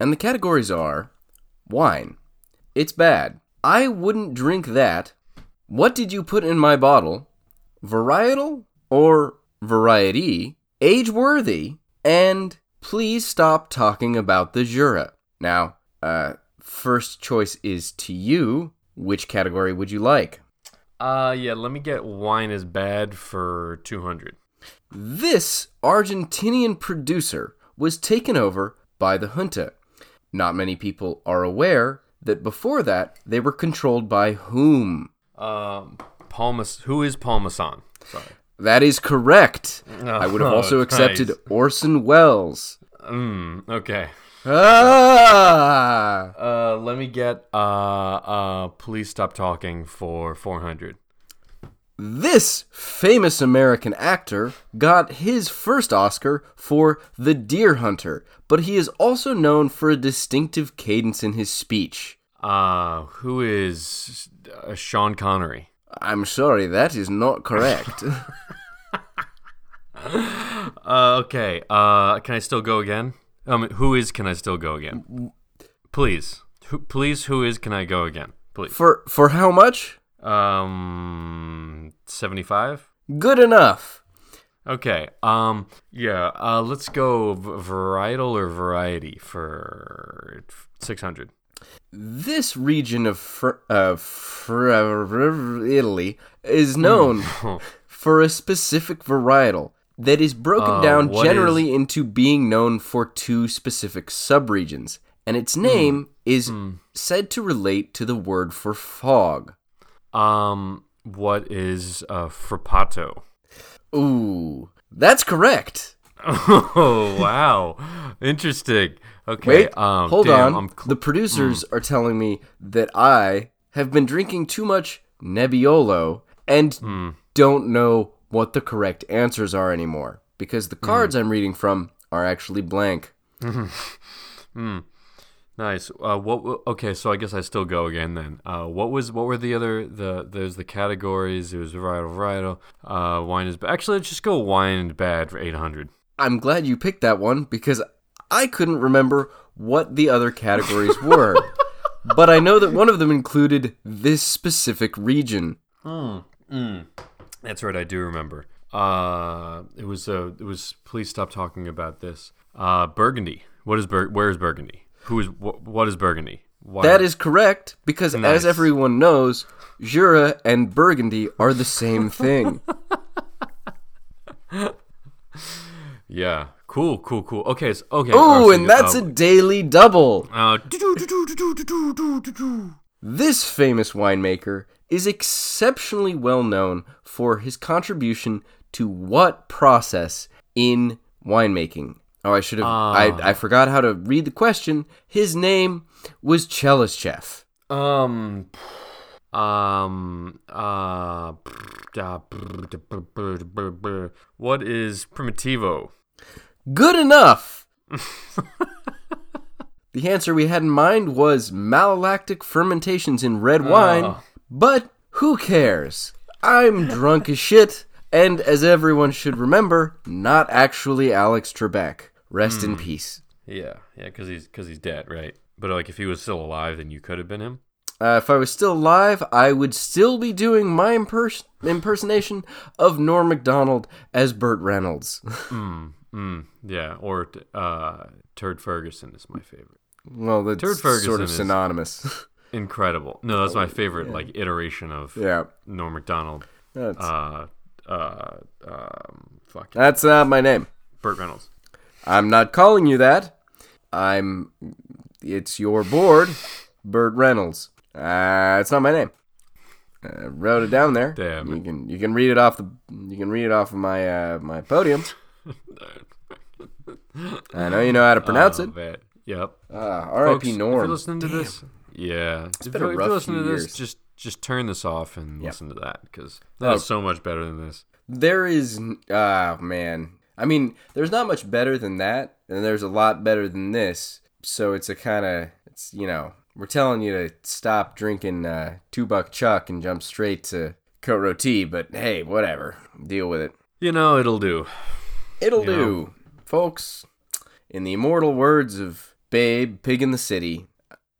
And the categories are wine. It's bad. I wouldn't drink that. What did you put in my bottle? Varietal or variety? Age-worthy? And please stop talking about the Jura. Now, first choice is to you. Which category would you like? Let me get wine is bad for 200. This Argentinian producer was taken over by the junta. Not many people are aware that before that, they were controlled by whom? Who is Palmason? Sorry. That is correct. Oh, I would have also accepted Orson Welles. Okay. Let me get Please Stop Talking for 400. This famous American actor got his first Oscar for The Deer Hunter, but he is also known for a distinctive cadence in his speech. Who is Sean Connery? I'm sorry, that is not correct. Okay, can I still go again? Who is Can I Still Go Again? Please. Who is Can I Go Again? Please. For how much? 75? Good enough. Okay. Let's go varietal or variety for 600. This region of Italy is known for a specific varietal that is broken down generally into being known for two specific subregions, and its name is said to relate to the word for fog. What is frappato? Ooh, that's correct. Oh, wow. Interesting. Okay. Wait, hold on. The producers are telling me that I have been drinking too much Nebbiolo and don't know what the correct answers are anymore, because the cards I'm reading from are actually blank. Nice. So I guess I still go again then. What were the other? There's the categories. It was varietal. Wine is bad. Actually, let's just go wine and bad for 800. I'm glad you picked that one because I couldn't remember what the other categories were, but I know that one of them included this specific region. That's right, I do remember. It was. Please stop talking about this. Burgundy. Where is Burgundy? What is Burgundy? Why? That is correct, because as everyone knows, Jura and Burgundy are the same thing. Yeah. Cool. Okay. Oh, and that's a daily double. This famous winemaker is exceptionally well known for his contribution to what process in winemaking? Oh, I should have. I forgot how to read the question. His name was Chelyshchev. What is Primitivo? Good enough. The answer we had in mind was malolactic fermentations in red wine. But who cares? I'm drunk as shit, and as everyone should remember, not actually Alex Trebek. Rest in peace. Yeah, because he's dead, right? But like, if he was still alive, then you could have been him. If I was still alive, I would still be doing my impersonation of Norm Macdonald as Burt Reynolds. Yeah, or Turd Ferguson is my favorite. Well, that's Turd Ferguson sort of synonymous. Incredible. No, that's my favorite iteration of Norm Macdonald. That's not my name. Burt Reynolds. I'm not calling you that. It's your board, Burt Reynolds. It's not my name. I wrote it down there. Damn. You can read it off of my my podium. I know you know how to pronounce it. Man. Yep. R.I.P. Norm. If you're listening to this. Yeah, it's been a rough listen few to this, years. Just turn this off and listen to that, because that's so much better than this. There is, man. I mean, there's not much better than that, and there's a lot better than this. So it's we're telling you to stop drinking $2 Chuck and jump straight to Cote Rôtie, but hey, whatever, deal with it. It'll do, folks. In the immortal words of Babe, Pig in the City.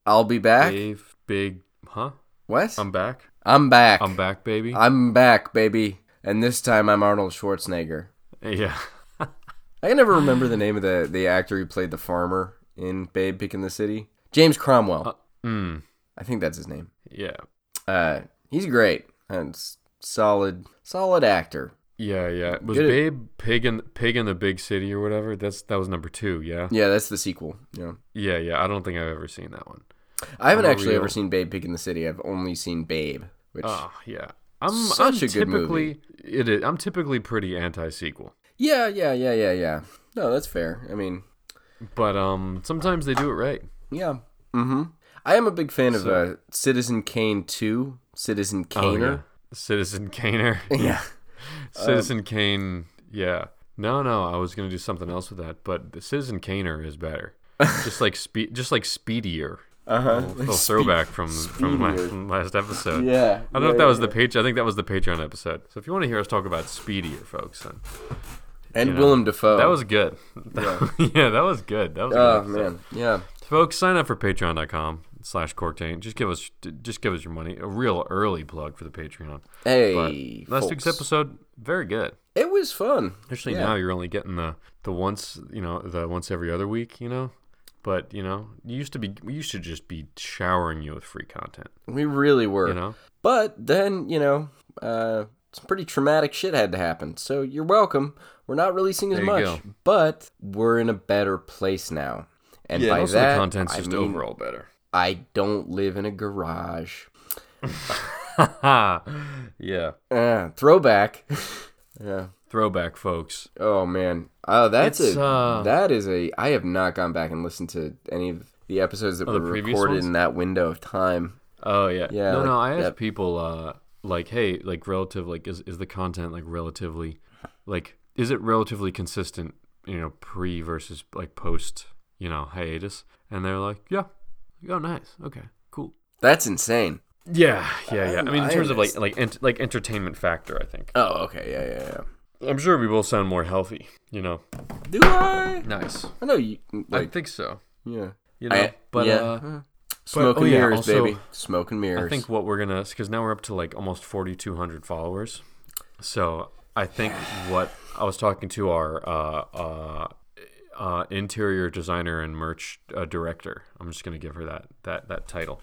I'll be back. Dave, big, huh? What? I'm back. I'm back. I'm back, baby. I'm back, baby. And this time I'm Arnold Schwarzenegger. Yeah. I can never remember the name of the actor who played the farmer in Babe, Pig in the City. James Cromwell. I think that's his name. Yeah. He's great. And solid actor. Yeah, yeah. Was good. Babe Pig in the Big City or whatever? That was number 2, yeah? Yeah, that's the sequel. Yeah. Yeah, yeah. I don't think I've ever seen that one. I haven't ever seen Babe Pig in the City. I've only seen Babe, which yeah. I'm a good movie. It is. I'm typically pretty anti-sequel. Yeah. No, that's fair. I mean, but sometimes they do it right. Yeah. Mm-hmm. I am a big fan of Citizen Kane 2, Citizen Kaner. Oh, yeah. Citizen Kaner. Yeah. Citizen Kane, yeah. No, I was going to do something else with that, but the Citizen Kaner is better. just like Speedier. Uh-huh. Little throwback from last episode. Yeah. I don't know if that was the Patreon. I think that was the Patreon episode. So if you want to hear us talk about Speedier, folks, then, and Willem Dafoe. That was good. Yeah. Yeah, that was good. That was good. Oh, man. Yeah. Folks, sign up for patreon.com/corktaint. Just give us your money. A real early plug for the Patreon. Hey, but last week's episode, very good. It was fun. Actually, now you're only getting the once, the once every other week, But we used to just be showering you with free content. We really were. But then some pretty traumatic shit had to happen. So you're welcome. We're not releasing as much, but we're in a better place now. And by most that, of the content's I mean, overall better. I don't live in a garage. Yeah. Throwback. Yeah. Throwback, folks. Oh, man. Oh, I have not gone back and listened to any of the episodes that were recorded in that window of time. Oh, yeah. Yeah. No, I asked people, hey, relative, is the content, relatively, is it relatively consistent, pre versus, post, hiatus? And they're like, yeah. Oh, nice. Okay, cool. That's insane. Yeah. I mean, in terms of entertainment factor, I think. Oh, okay. Yeah. I'm sure we both sound more healthy. Do I? Nice. I know you. I think so. Yeah. Smoke and mirrors, also, baby. Smoke and mirrors. I think what we're gonna, because now we're up to almost 4,200 followers. So I think what I was talking to our interior designer and merch director. I'm just gonna give her that title.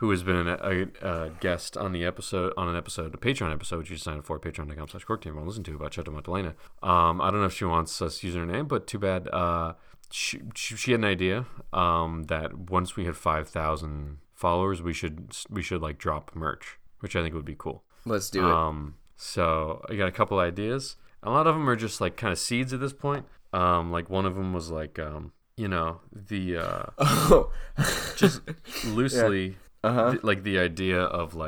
Who has been a guest on a Patreon episode, which you sign up for, patreon.com/corktaint. We'll listen to about Chateau Montalena. I don't know if she wants us using her name, but too bad. She had an idea that once we had 5,000 followers, we should drop merch, which I think would be cool. Let's do it. So I got a couple ideas. A lot of them are just kind of seeds at this point. One of them was just loosely the idea of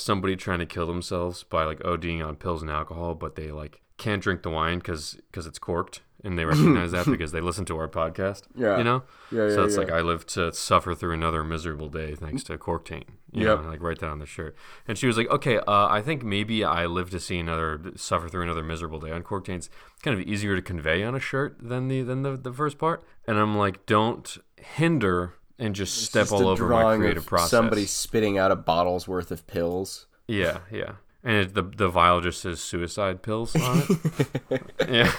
somebody trying to kill themselves by ODing on pills and alcohol, but they can't drink the wine because it's corked, and they recognize that because they listen to our podcast. Yeah. So it's I live to suffer through another miserable day thanks to Corktaint. Yeah. Write that on the shirt. And she was like, okay, I think maybe I live to see suffer through another miserable day on Corktaint's. It's kind of easier to convey on a shirt than the first part. And I'm like, don't hinder and just step all over my creative process. Somebody spitting out a bottle's worth of pills. Yeah, yeah. And the vial just says suicide pills on it. Yeah.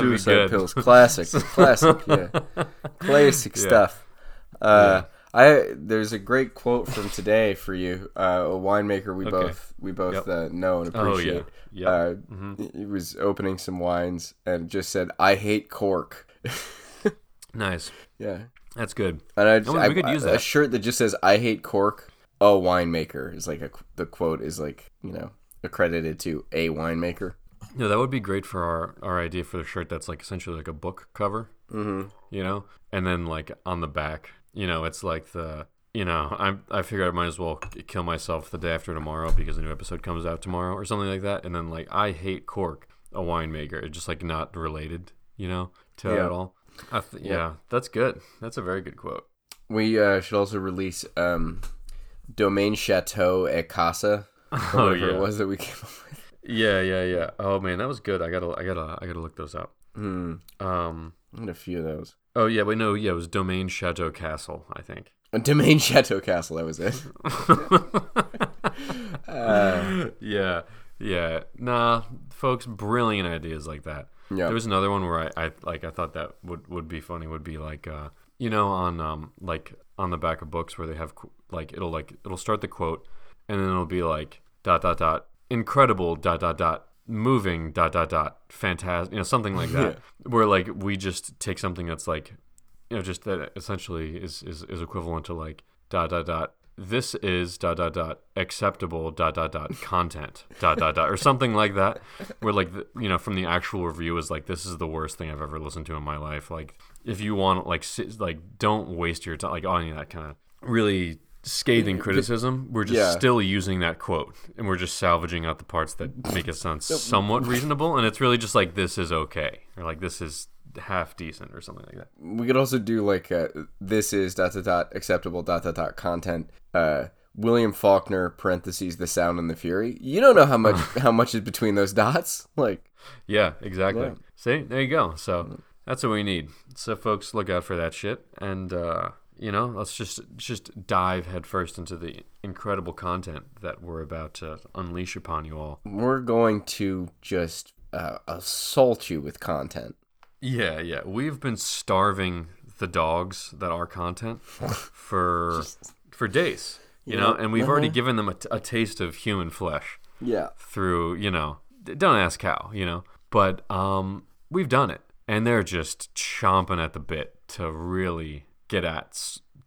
Suicide pills. Classic. Yeah. Classic stuff. Yeah. There's a great quote from today for you. A winemaker we both know and appreciate. Oh, yeah. He was opening some wines and just said, "I hate cork." Nice. Yeah. That's good. And we could use that. A shirt that just says, "I hate cork." A winemaker is the quote is accredited to a winemaker. No, that would be great for our idea for the shirt. That's essentially a book cover, and then on the back, it's I figured I might as well kill myself the day after tomorrow because a new episode comes out tomorrow or something like that. And then I hate cork, a winemaker. It's just not related, to it at all. That's good. That's a very good quote. We should also release Domaine Chateau et Casa. Whatever it was that we came up with. Yeah. Oh man, that was good. I gotta look those up. I had a few of those. Oh, yeah, wait, no, yeah, it was Domaine Chateau Castle, I think. Domaine Chateau Castle, that was it. Yeah. Nah, folks, brilliant ideas like that. Yeah. There was another one where I thought that would be funny, would be like, you know, on the back of books where they have, it'll start the quote, and then it'll be like, dot, dot, dot, incredible, dot, dot, dot, moving, dot, dot, dot, fantastic, you know, something like that. Yeah. Where, like, we just take something that's, like, you know, just that essentially is equivalent to, like, dot, dot, dot, this is dot, dot, dot, acceptable, dot, dot, dot, content, dot, dot, dot, or something like that. Where, like, you know, from the actual review is, like, this is the worst thing I've ever listened to in my life. Like, if you want, like, don't waste your time, like, on that kind of really scathing criticism. We're just still using that quote, and we're just salvaging out the parts that make it sound somewhat reasonable, and it's really just like, this is okay, or like, this is half decent, or something like that. We could also do like this is dot dot dot acceptable dot dot dot content William Faulkner (parentheses The Sound and the Fury). You don't know how much is between those dots. Like, yeah, exactly. Yeah. See, there you go. So that's what we need. So folks, look out for that shit, and you know, let's just dive headfirst into the incredible content that we're about to unleash upon you all. We're going to just assault you with content. Yeah. We've been starving the dogs that are content for days, you know, and we've already given them a taste of human flesh. Yeah. Through, you know, don't ask how, you know, but we've done it, and they're just chomping at the bit to really get at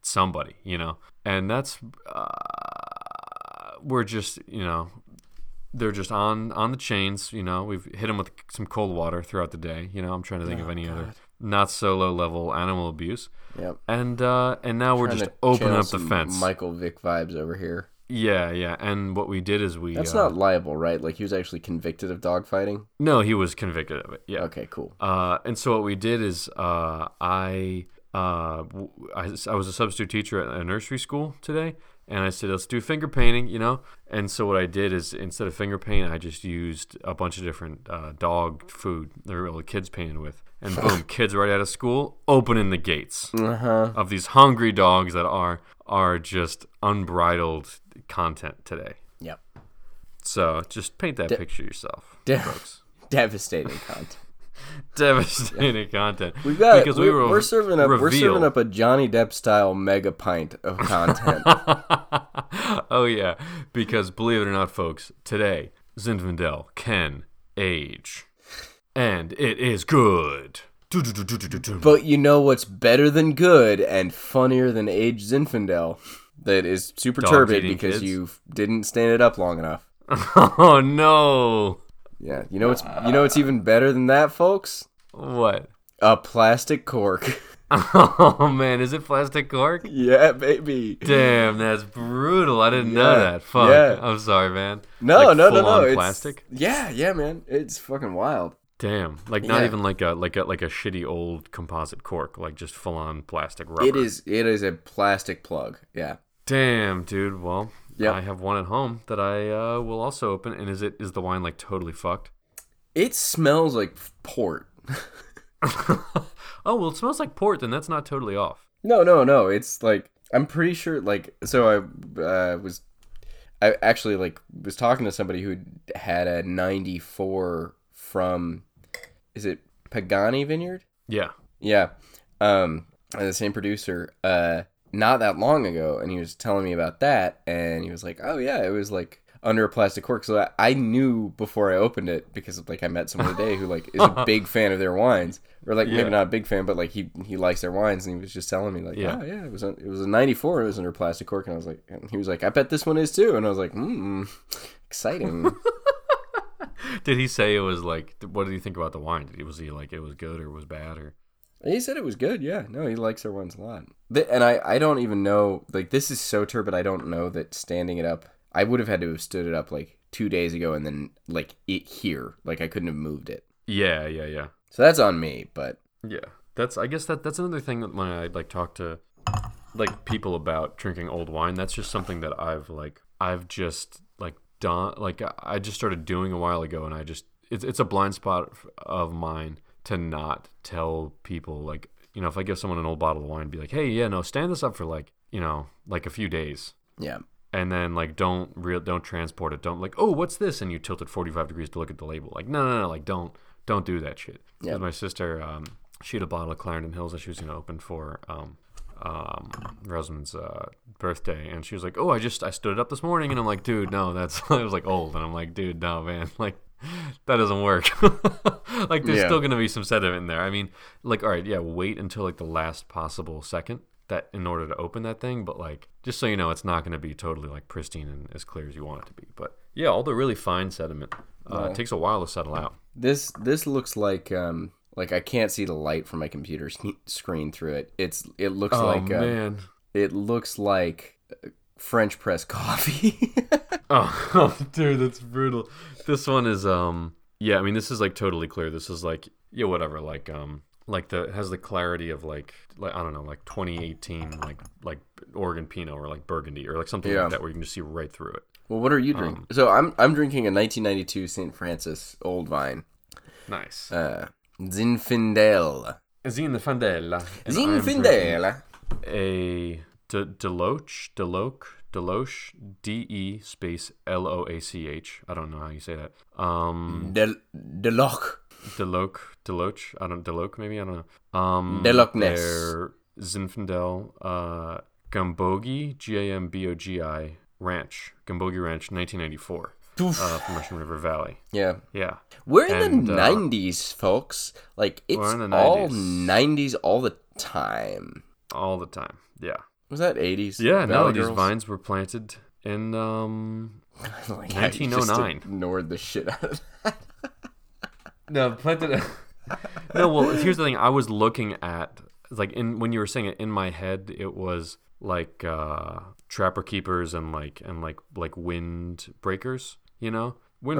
somebody, you know, and that's we're just, you know, they're just on the chains, you know. We've hit them with some cold water throughout the day, you know. I'm trying to think of any other not so low level animal abuse. Yep. And now we're just opening up the fence. Michael Vick vibes over here. Yeah. And what we did is that's not liable, right? Like, he was actually convicted of dogfighting. No, he was convicted of it. Yeah. Okay. Cool. And so what we did is I was a substitute teacher at a nursery school today, and I said, let's do finger painting, you know. And so what I did is, instead of finger paint, I just used a bunch of different dog food that the kids painted with, and boom, kids right out of school opening the gates of these hungry dogs that are just unbridled content today. Yep. So just paint that picture yourself, folks. Devastating content. Devastating content. We're serving up a Johnny Depp style mega pint of content. Oh yeah, because believe it or not, folks, today Zinfandel can age, and it is good. But you know what's better than good and funnier than aged Zinfandel? That is super turbid because you didn't stand it up long enough. Oh no. Yeah, you know what's even better than that, folks? What? A plastic cork. Oh man, is it plastic cork? Yeah, baby. Damn, that's brutal. I didn't know that. Fuck. Yeah. I'm sorry, man. No, like, no. It's plastic. Yeah, man. It's fucking wild. Damn. Like not even like a shitty old composite cork, like just full on plastic rubber. It is a plastic plug. Yeah. Damn, dude. Well, yep. I have one at home that I will also open. And is the wine like totally fucked? It smells like port. Oh, well, it smells like port, then that's not totally off. No. It's like, I'm pretty sure, like, so I was talking to somebody who had a 94 from, is it Pagani Vineyard? Yeah. Yeah. The same producer, not that long ago, and he was telling me about that, and he was like, oh yeah, it was like under a plastic cork. So I knew before I opened it, because like I met someone today who like is a big fan of their wines, or like maybe not a big fan, but like he likes their wines, and he was just telling me like, it was a 94, it was under plastic cork, and I was like, and he was like, I bet this one is too, and I was like, exciting. Did he say it was like, what did he think about the wine? Was he like, it was good or was bad, or? He said it was good, yeah. No, he likes our ones a lot. And I don't even know, like, this is so turbid, I don't know that standing it up, I would have had to have stood it up, like, 2 days ago and then, like, it here. Like, I couldn't have moved it. Yeah. So that's on me, but... Yeah, I guess that's another thing that when I, like, talk to, like, people about drinking old wine, that's just something that I've just started doing a while ago, and it's a blind spot of mine to not tell people, like, you know, if I give someone an old bottle of wine, be like, hey, yeah, no, stand this up for, like, you know, like a few days. Yeah. And then, like, don't transport it. Don't, like, oh, what's this? And you tilt it 45 degrees to look at the label. Like, no, like, don't do that shit. Yeah. 'Cause my sister, she had a bottle of Clarendon Hills that she was going to open for Rosamund's birthday, and she was like, oh, I stood up this morning, and I'm like, dude, no, that's I was like old, and I'm like, dude, no, man, like, that doesn't work. Like, there's still gonna be some sediment in there. I mean, like, all right, yeah, wait until like the last possible second that in order to open that thing, but like, just so you know, it's not going to be totally like pristine and as clear as you want it to be. But yeah, all the really fine sediment it takes a while to settle out. This looks like like, I can't see the light from my computer screen through it. It looks like man. It looks like French press coffee. oh, dude, that's brutal. This one is yeah. I mean, this is like totally clear. This is like, yeah, whatever. Like the it has the clarity of like I don't know, like 2018 like Oregon Pinot or like Burgundy or like something like that, where you can just see right through it. Well, what are you drinking? So I'm drinking a 1992 St. Francis Old Vine. Nice. Zinfandel. A DeLoach, D-E space L-O-A-C-H. I don't know how you say that. DeLoach. DeLoach maybe, I don't know. DeLoach Ness. Zinfandel, Gambogi, G-A-M-B-O-G-I, Ranch. Gambogi Ranch, 1994. From Russian River Valley. Yeah. We're in the 90s, folks. Like, it's all 90s all the time. Yeah. Was that 80s? Yeah, no, these vines were planted in 1909. You just ignored the shit out of that. No, well, here's the thing. I was looking at, like, when you were saying it in my head, it was like trapper keepers and like wind breakers, you know, that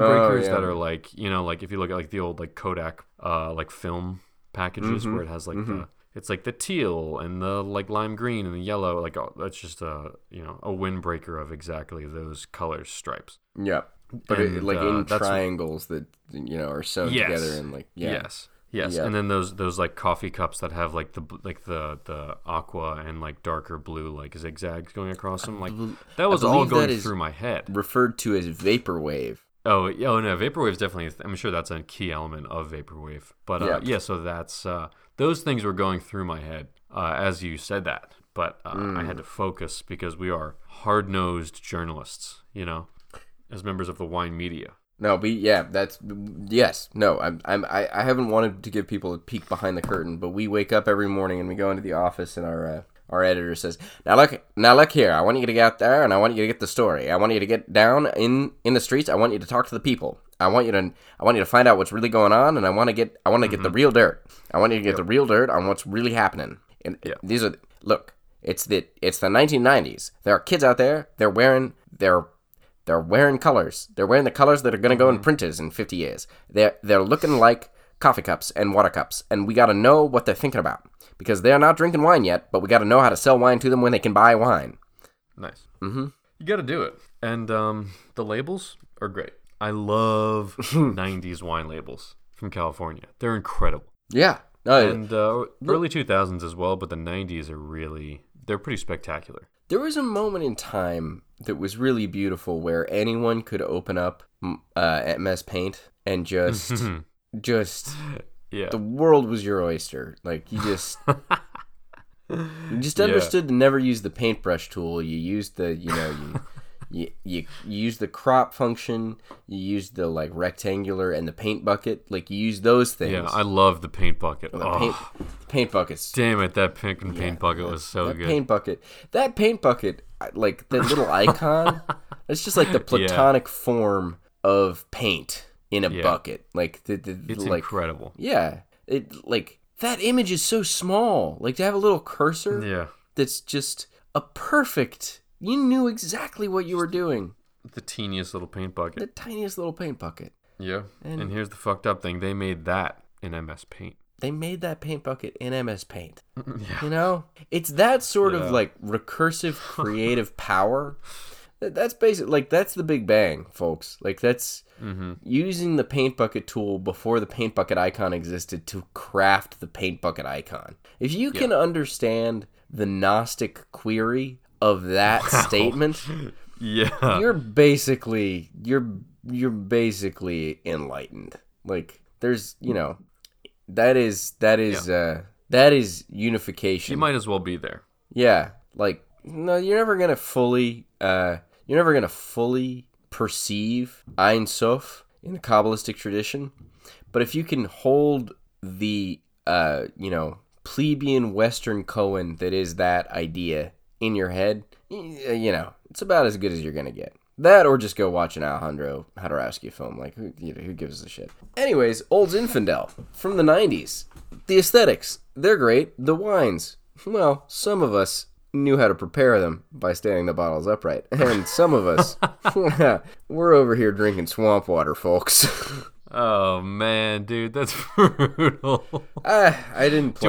are like, you know, like if you look at like the old like Kodak like film packages, where it has like the, it's like the teal and the like lime green and the yellow, like, oh, that's just a, you know, a windbreaker of exactly those colors, stripes. Yeah, but and, like in triangles that, you know, are sewn together and like Yes, yeah. And then those like coffee cups that have like the aqua and like darker blue like zigzags going across them, like that was all going through my head. Referred to as vaporwave. Oh no, vaporwave is definitely. I'm sure that's a key element of vaporwave. But yeah, so that's those things were going through my head as you said that. But I had to focus because we are hard-nosed journalists, you know, as members of the wine media. No, but yeah, that's yes. No, I haven't wanted to give people a peek behind the curtain, but we wake up every morning and we go into the office, and our editor says, "Now look here. I want you to get out there, and I want you to get the story. I want you to get down in the streets. I want you to talk to the people. I want you to find out what's really going on, and I want to get the real dirt. I want you to get the real dirt on what's really happening. And these are look. It's the 1990s. There are kids out there. They're wearing colors. They're wearing the colors that are going to go in printers in 50 years. They're looking like coffee cups and water cups, and we got to know what they're thinking about because they're not drinking wine yet, but we got to know how to sell wine to them when they can buy wine. Nice. Mm-hmm. You got to do it. And the labels are great. I love 90s wine labels from California. They're incredible. Yeah. And early 2000s as well, but the 90s are really, they're pretty spectacular. There was a moment in time that was really beautiful where anyone could open up MS Paint and just the world was your oyster. Like, you just understood to never use the paintbrush tool. You used the, you know, you used the crop function, you used the like rectangular and the paint bucket. Like, you used those things. Yeah, I love the paint bucket. The paint buckets. Damn it, that paint bucket was so good. That paint bucket, like the little icon, it's just like the platonic form of paint in a bucket. Like it's like, incredible. Yeah. It like that image is so small. Like, to have a little cursor that's just a perfect. You knew exactly what you were doing. The teeniest little paint bucket. Yeah. And here's the fucked up thing. They made that in MS Paint. You know? It's that sort of, like, recursive creative power That's basically, like, that's the Big Bang, folks. Like, that's using the paint bucket tool before the paint bucket icon existed to craft the paint bucket icon. If you can understand the Gnostic query of that statement, you're basically enlightened. Like, there's, you know, that is that is unification. You might as well be there. Yeah, like, no, you're never gonna fully perceive Ein Sof in the Kabbalistic tradition, but if you can hold the plebeian Western Cohen that is that idea in your head, it's about as good as you're gonna get. That, or just go watch an Alejandro Jodorowsky film. Like, who gives a shit? Anyways, Olds Infidel from the 90s. The aesthetics, they're great. The wines, well, some of us knew how to prepare them by standing the bottles upright. And some of us, we're over here drinking swamp water, folks. Oh, man, dude, that's brutal. I didn't plan. Do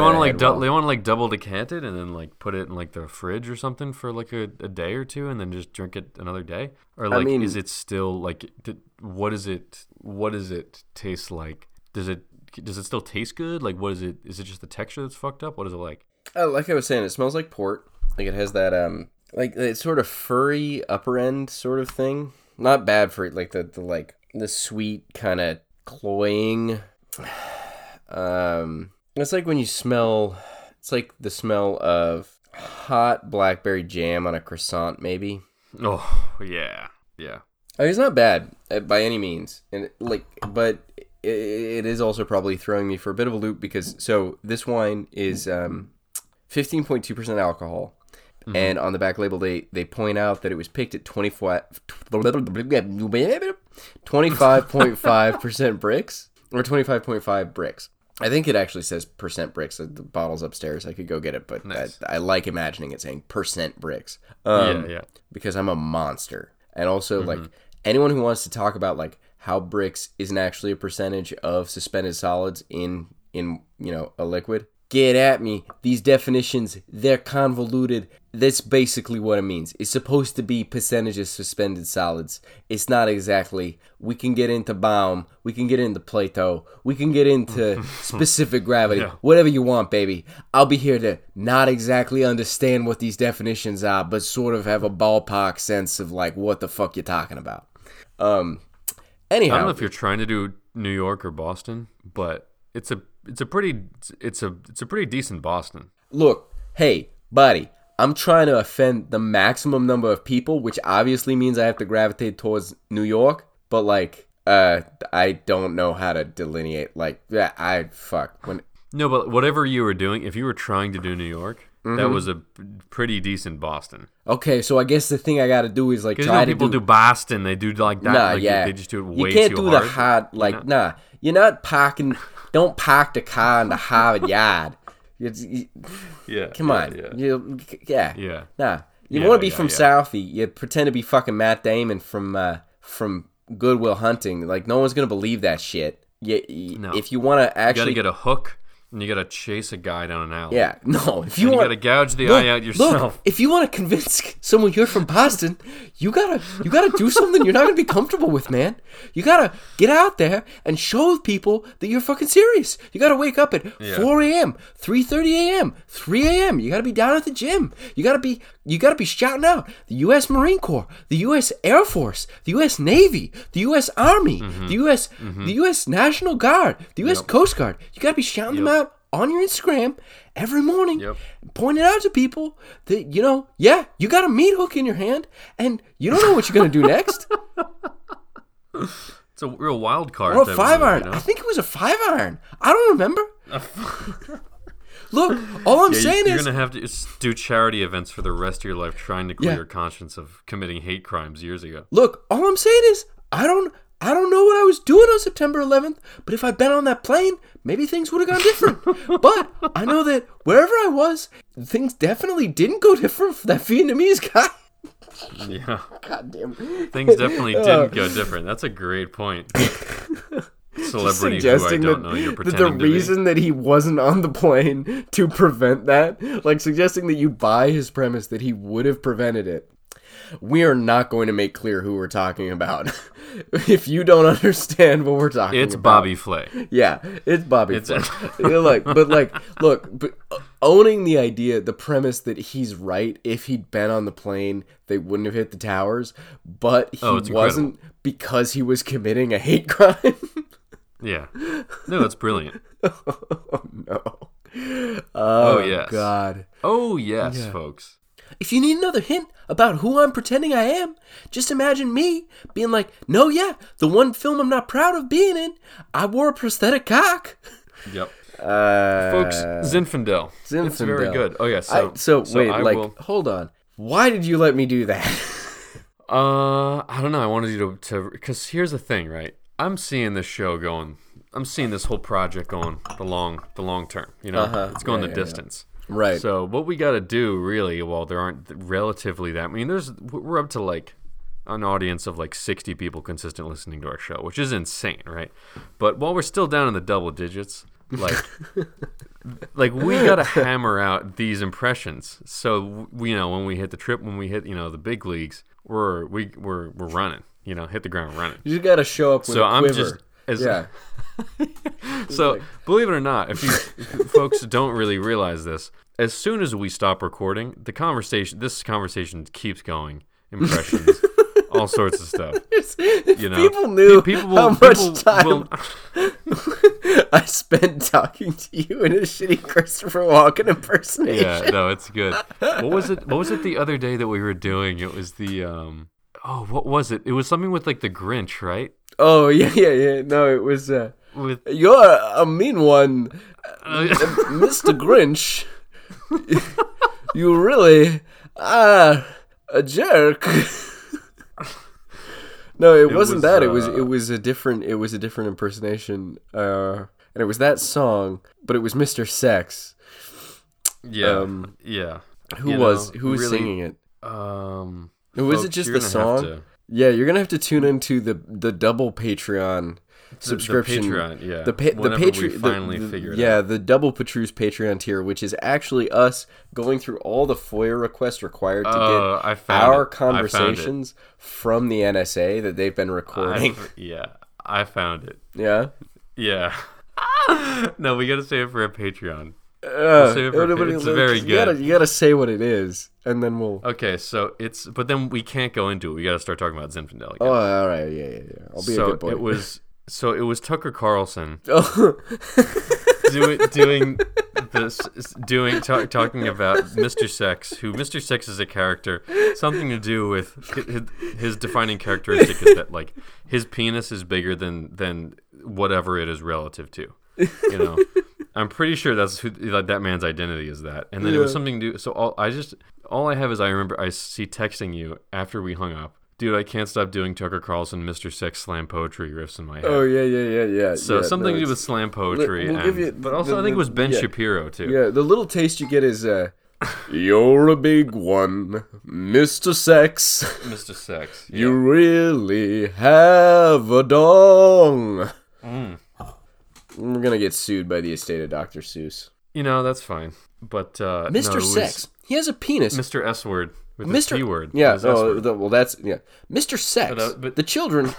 you want to double decant it and then, like, put it in, like, the fridge or something for, like, a day or two and then just drink it another day? Or, like, I mean, is it still, like, what does it taste like? Does it still taste good? Like, what is it? Is it just the texture that's fucked up? What is it like? Like I was saying, it smells like port. Like, it has that, like, it's sort of furry upper end sort of thing. Not bad for it, like, the sweet kind of cloying. It's like when you smell, it's like the smell of hot blackberry jam on a croissant, maybe. Oh, yeah. Yeah. I mean, it's not bad by any means. And, like, but it is also probably throwing me for a bit of a loop because, so this wine is, 15.2% alcohol, and on the back label they point out that it was picked at 25.5% bricks, or 25.5 bricks. I think it actually says percent bricks. The bottle's upstairs. I could go get it, but nice. I like imagining it saying percent bricks, because I'm a monster. And also, like, anyone who wants to talk about, like, how bricks isn't actually a percentage of suspended solids in a liquid. Get at me. These definitions, they're convoluted. That's basically what it means. It's supposed to be percentages suspended solids. It's not exactly. We can get into Baum. We can get into Plato. We can get into specific gravity. Yeah. Whatever you want, baby. I'll be here to not exactly understand what these definitions are, but sort of have a ballpark sense of, like, what the fuck you're talking about. Anyhow. I don't know if you're trying to do New York or Boston, but it's a pretty decent Boston. Look, hey, buddy, I'm trying to offend the maximum number of people, which obviously means I have to gravitate towards New York, but, like, I don't know how to delineate, like, No, but whatever you were doing, if you were trying to do New York, that was a pretty decent Boston. Okay, so I guess the thing I got to do is, like, try to do... people do Boston, they do, like, that, nah, like, yeah. They just do it way too hard. You can't do the hard, like, yeah. Nah, you're not parking... Don't park the car in the Harvard yard. Come on. Yeah. Nah. You want to be from Southie. You pretend to be fucking Matt Damon from Good Will Hunting. Like, no one's going to believe that shit. No. If you want to actually... You got to get a hook, and you got to chase a guy down an alley. Yeah. No. If you want to gouge the eye out yourself. Look, if you want to convince someone you're from Boston, you gotta do something you're not gonna be comfortable with, man. You gotta get out there and show people that you're fucking serious. You gotta wake up at 4 a.m., 3:30 a.m., 3 a.m. You gotta be down at the gym. You gotta be shouting out the U.S. Marine Corps, the U.S. Air Force, the U.S. Navy, the U.S. Army, the U.S. National Guard, the U.S. Coast Guard. You gotta be shouting them out on your Instagram every morning, pointing out to people that, you got a meat hook in your hand and you don't know what you're going to do next. It's a real wild card. Or a 5-iron. I think it was a 5-iron. I don't remember. Look, all I'm saying you're is... You're going to have to do charity events for the rest of your life trying to clear your conscience of committing hate crimes years ago. Look, all I'm saying is I don't know what I was doing on September 11th, but if I'd been on that plane, maybe things would have gone different. But I know that wherever I was, things definitely didn't go different for that Vietnamese guy. Yeah. God damn. Things definitely didn't go different. That's a great point. Celebrity who I don't know, you're pretending that the reason that he wasn't on the plane to prevent that, like suggesting that you buy his premise that he would have prevented it. we are not going to make clear who we're talking about. If you don't understand what we're talking about. It's Bobby Flay. Yeah, it's Bobby Flay. But owning the idea, the premise that he's right, if he'd been on the plane, they wouldn't have hit the towers, but he wasn't incredible. Because he was committing a hate crime. Yeah. No, it's brilliant. Oh, no. Oh, yes. God. Oh, yes, yeah. Folks. If you need another hint about who I'm pretending I am, just imagine me being like, no, yeah, the one film I'm not proud of being in, I wore a prosthetic cock. Yep. Folks, Zinfandel. It's very good. Oh, yeah. Hold on. Why did you let me do that? I don't know. I wanted you to because here's the thing, right? I'm seeing this whole project going the long term. You know, it's going the distance. Yeah. Right. So what we got to do really, well, there aren't relatively that. I mean, we're up to like an audience of like 60 people consistent listening to our show, which is insane, right? But while we're still down in the double digits, like we got to hammer out these impressions. So you know, when we hit, you know, the big leagues, we're running. You know, hit the ground running. You got to show up with a quiver. Believe it or not, if folks don't really realize this, as soon as we stop recording, this conversation keeps going. Impressions, all sorts of stuff. You know, people knew I spent talking to you in a shitty Christopher Walken impersonation. Yeah, no, it's good. What was it the other day that we were doing? It was the what was it? It was something with like the Grinch, right? Oh, yeah. No, it was, you're a mean one, Mr. Grinch. You really are a jerk. No, it wasn't that. It was a different impersonation. And it was that song, but it was Mr. Sex. Yeah. Yeah. Who was singing it? Was it just the song? Yeah, you're going to have to tune into the double Patreon subscription. The Patreon, yeah. Whenever we finally figure it out. Yeah, the double Patrouse Patreon tier, which is actually us going through all the FOIA requests required to get our conversations from the NSA that they've been recording. I found it. Yeah? Yeah. No, we got to save it for a Patreon. It's very good. You gotta say what it is, and then we'll. Okay, so it's. But then we can't go into it. We gotta start talking about Zinfandel again. Oh, all right, yeah. I'll be a good boy. So it was Tucker Carlson. Oh. Talking about Mr. Sex, who Mr. Sex is a character, something to do with his defining characteristic is that like his penis is bigger than whatever it is relative to, you know. I'm pretty sure that's who, like, that man's identity is that. And then it was something to do. So all I have is I remember I see texting you after we hung up. Dude, I can't stop doing Tucker Carlson, Mr. Sex slam poetry riffs in my head. Oh, yeah. So something to do with slam poetry. I think it was Ben Shapiro, too. Yeah, the little taste you get is, you're a big one, Mr. Sex. Mr. Sex. Yeah. You really have a dong. Mm. We're going to get sued by the estate of Dr. Seuss. You know, that's fine. But Mr. Sex, he has a penis. Mr. S-word with Mr. the T-word. Yeah, Mr. Sex, but the children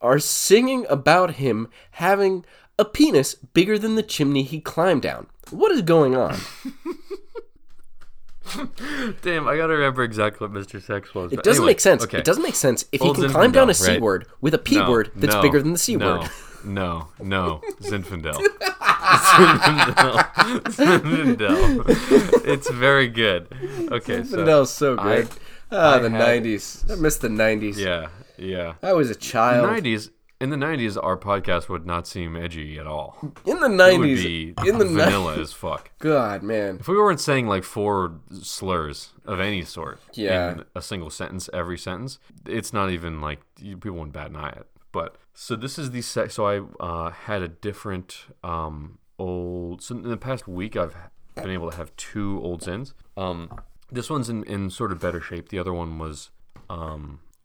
are singing about him having a penis bigger than the chimney he climbed down. What is going on? Damn, I gotta remember exactly what Mr. Sex was. It doesn't make sense. Okay. It doesn't make sense if he can climb down a C word with a P word that's bigger than the C word. No, Zinfandel. Zinfandel. It's very good. Okay, Zinfandel's so good. The '90s. I miss the '90s. Yeah. I was a child. In the '90s, our podcast would not seem edgy at all. In the '90s, vanilla as fuck. God, man. If we weren't saying like four slurs of any sort in a single sentence, every sentence, it's not even like people wouldn't bat an eye at it. But so this is the I had a different old. So in the past week, I've been able to have two old Zins. This one's in sort of better shape. The other one was.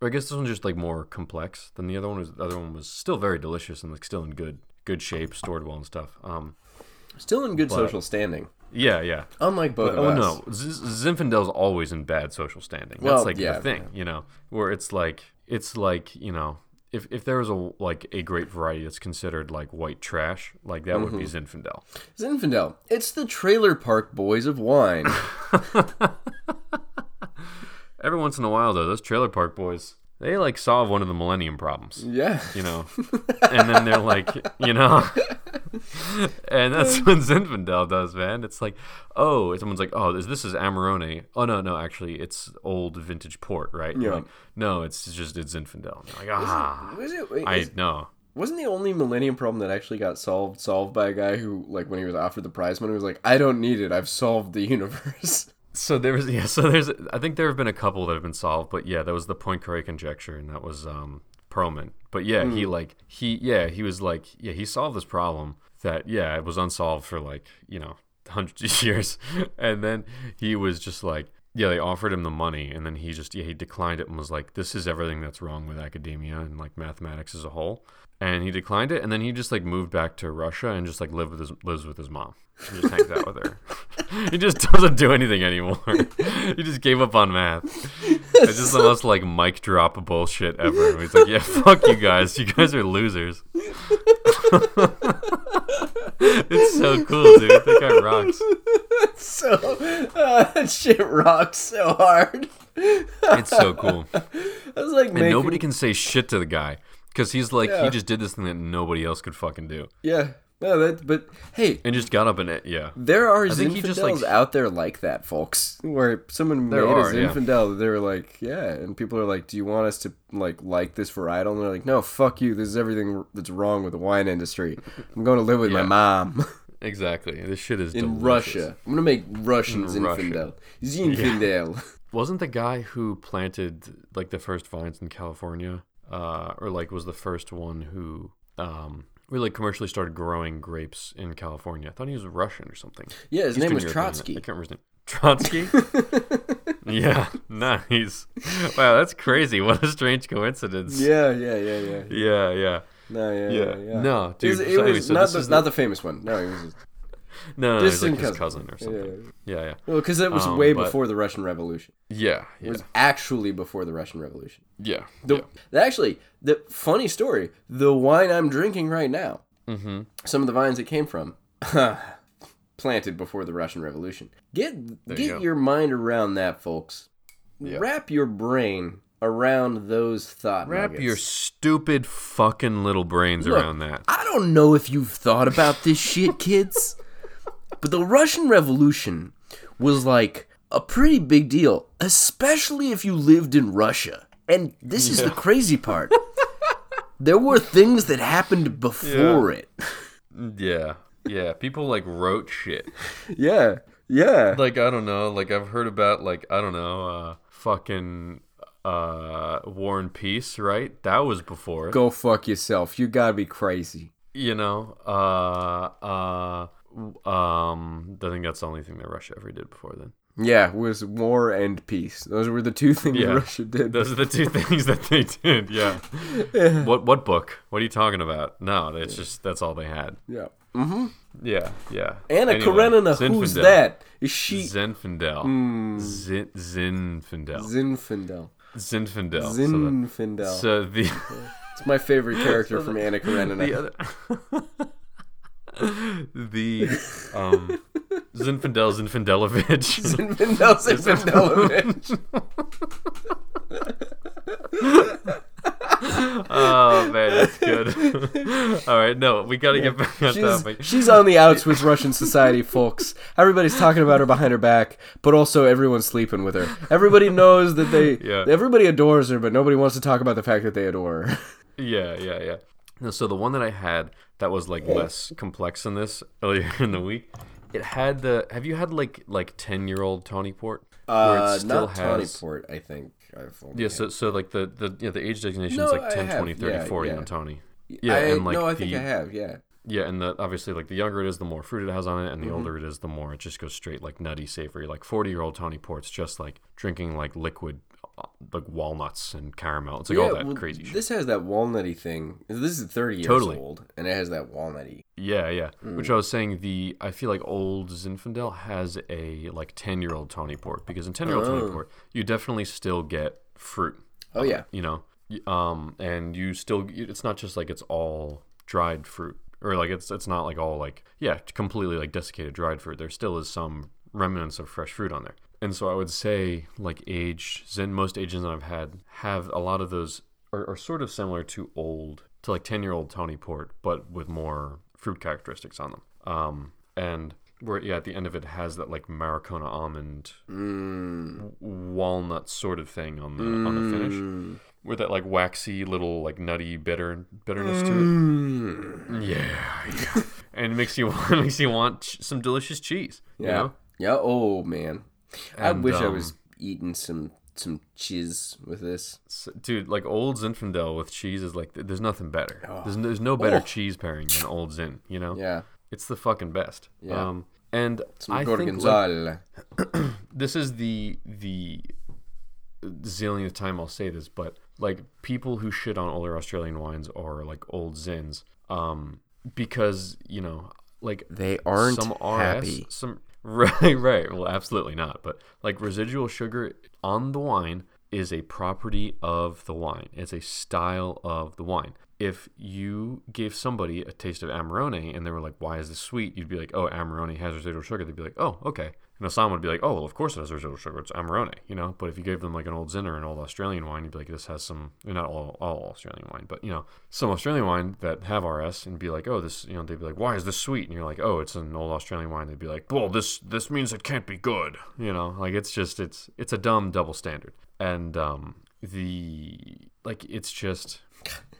I guess this one's just like more complex than the other one. The other one was still very delicious and like still in good shape, stored well and stuff. Still in good social standing. Yeah, yeah. Unlike both of us. Oh, no. Zinfandel's always in bad social standing. That's the thing, you know, where it's like, you know, if there was a great variety that's considered like white trash, like that would be Zinfandel. Zinfandel. It's the trailer park boys of wine. Every once in a while, though, those trailer park boys, they like solve one of the millennium problems. Yeah. You know, and then they're like, you know, and that's what Zinfandel does, man. It's like, oh, someone's like, oh, this is Amarone. Oh, no, actually, it's old vintage port, right? Yeah. Like, no, it's Zinfandel. Like, no. Wasn't the only millennium problem that actually got solved by a guy who, like, when he was offered the prize money, was like, I don't need it. I've solved the universe. I think there have been a couple that have been solved, but yeah, that was the Poincare conjecture, and that was Perlman. But yeah, he solved this problem that, yeah, it was unsolved for like, you know, hundreds of years. And then he was just like, yeah, they offered him the money, and then he just, he declined it and was like, this is everything that's wrong with academia and like mathematics as a whole. And he declined it, and then he just like moved back to Russia and just like lives with his mom. He just hangs out with her. He just doesn't do anything anymore. He just gave up on math. It's just the most like mic drop bullshit ever. He's like, yeah, fuck you guys. You guys are losers. It's so cool, dude. That guy rocks. So that shit rocks so hard. It's so cool. I was like, and nobody can say shit to the guy because he's like, he just did this thing that nobody else could fucking do. Yeah. No, but hey, and just got up in it. Yeah, there are Zinfandels out there like that, folks. Where someone made a Zinfandel, they were like, yeah, and people are like, do you want us to like this varietal? And they're like, no, fuck you. This is everything that's wrong with the wine industry. I'm going to live with my mom. Exactly. This shit is in delicious. Russia. I'm gonna make Russian Zinfandel. Zinfandel. Yeah. Wasn't the guy who planted like the first vines in California, or like was the first one who we like commercially started growing grapes in California? I thought he was Russian or something. Yeah, his name was Trotsky. I can't remember his name. Trotsky? Yeah, nice. Wow, that's crazy. What a strange coincidence. Yeah. Yeah. No, yeah. No, dude. It was not the famous one. No, it was just... No, it was like his cousin or something. Yeah. Well, because it was way before the Russian Revolution. Yeah. It was actually before the Russian Revolution. Yeah. Actually, the funny story, the wine I'm drinking right now, some of the vines it came from, planted before the Russian Revolution. Get your mind around that, folks. Yeah. Wrap your brain around those thought nuggets. Wrap your stupid fucking little brains around that. I don't know if you've thought about this shit, kids. But the Russian Revolution was like a pretty big deal, especially if you lived in Russia. And this is the crazy part. There were things that happened before it. Yeah. People like wrote shit. Yeah. Like, I don't know. Like, I've heard about, like, I don't know, fucking War and Peace, right? That was before it. Go fuck yourself. You gotta be crazy. You know, I think that's the only thing that Russia ever did before then. Yeah, was War and Peace. Those were the two things Russia did. Those are the two things that they did, yeah. What book? What are you talking about? No, it's just, that's all they had. Yeah. Mm-hmm. Yeah. Anna Karenina, Zinfandel. Who's that? Is she... Zinfandel. Zinfandel. So the... It's my favorite character from Anna Karenina. The Zinfandel Zinfandelovich. Oh man, that's good. All right, no, we gotta get back on topic. She's on the outs with Russian society, folks. Everybody's talking about her behind her back, but also everyone's sleeping with her. Everybody knows that everybody adores her, but nobody wants to talk about the fact that they adore her. Yeah. So the one that I had that was like less complex than this earlier in the week, it had the. Have you had like 10-year-old Tawny Port? Not Tawny Port, I think. So like the age designation is like 10, 20, 30, 40 on Tawny. Yeah, and like I think I have. Yeah. Yeah, and obviously like the younger it is, the more fruit it has on it, and the older it is, the more it just goes straight like nutty, savory. Like 40-year-old Tawny Port's just like drinking like liquid like walnuts and caramel. It's like all that crazy shit. This has that walnutty thing. This is 30 years old, and it has that walnutty. Yeah, yeah. Mm. Which I was saying, I feel like old Zinfandel has a like 10-year-old Tawny Port, because in 10-year-old Tawny Port, you definitely still get fruit. Oh, yeah. You know, and you still, it's not just like it's all dried fruit, or like it's not like all like, yeah, completely like desiccated dried fruit. There still is some remnants of fresh fruit on there. And so I would say, like, most aged Zen I've had have a lot of those are sort of similar to like 10-year-old Tawny Port, but with more fruit characteristics on them. And where at the end of it has that like Maracona almond walnut sort of thing on the finish, with that like waxy little like nutty bitterness to it. Yeah, and it makes you want some delicious cheese. Yeah, you know? Yeah. Oh man. And, I wish I was eating some cheese with this. Dude, like old Zinfandel with cheese is like, there's nothing better. Oh. There's no better cheese pairing than old Zin, you know? Yeah. It's the fucking best. Yeah. And some I think like, this is the zillionth time I'll say this, but like people who shit on older Australian wines are like old Zins because, you know, like they aren't some RS, happy. Right. Well, absolutely not. But like residual sugar on the wine is a property of the wine. It's a style of the wine. If you gave somebody a taste of Amarone and they were like, why is this sweet? You'd be like, oh, Amarone has residual sugar. They'd be like, oh, okay. And Assam would be like, oh, well, of course it has residual sugar. It's Amarone, you know? But if you gave them like an old Zin or an old Australian wine, you'd be like, this has some, not all Australian wine, but, you know, some Australian wine that have RS and be like, oh, this, you know, they'd be like, why is this sweet? And you're like, oh, it's an old Australian wine. They'd be like, well, this means it can't be good. You know, like it's just, it's a dumb double standard. And it's just...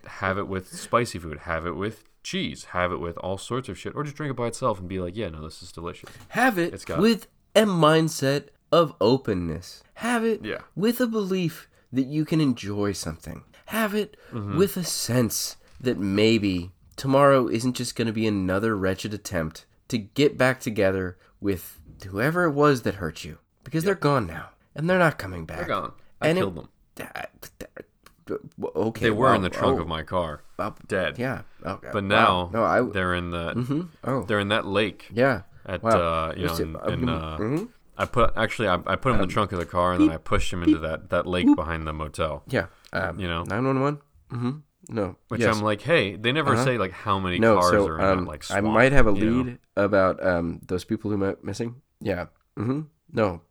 Have it with spicy food, have it with cheese, have it with all sorts of shit, or just drink it by itself and be like, yeah, no, this is delicious. Have it with a mindset of openness. Have it with a belief that you can enjoy something. Have it with a sense that maybe tomorrow isn't just going to be another wretched attempt to get back together with whoever it was that hurt you. Because they're gone now, and they're not coming back. They're gone. I killed them. Okay, they were in the trunk of my car, dead. Yeah, okay. But now they're in the they're in that lake. Yeah, at you know, I put him in the trunk of the car and then I pushed him into that lake behind the motel. Yeah, you know, 911. No, which I'm like, hey, they never say like how many cars are in that, like swamp, I might have a lead about those people who went missing. Yeah, no,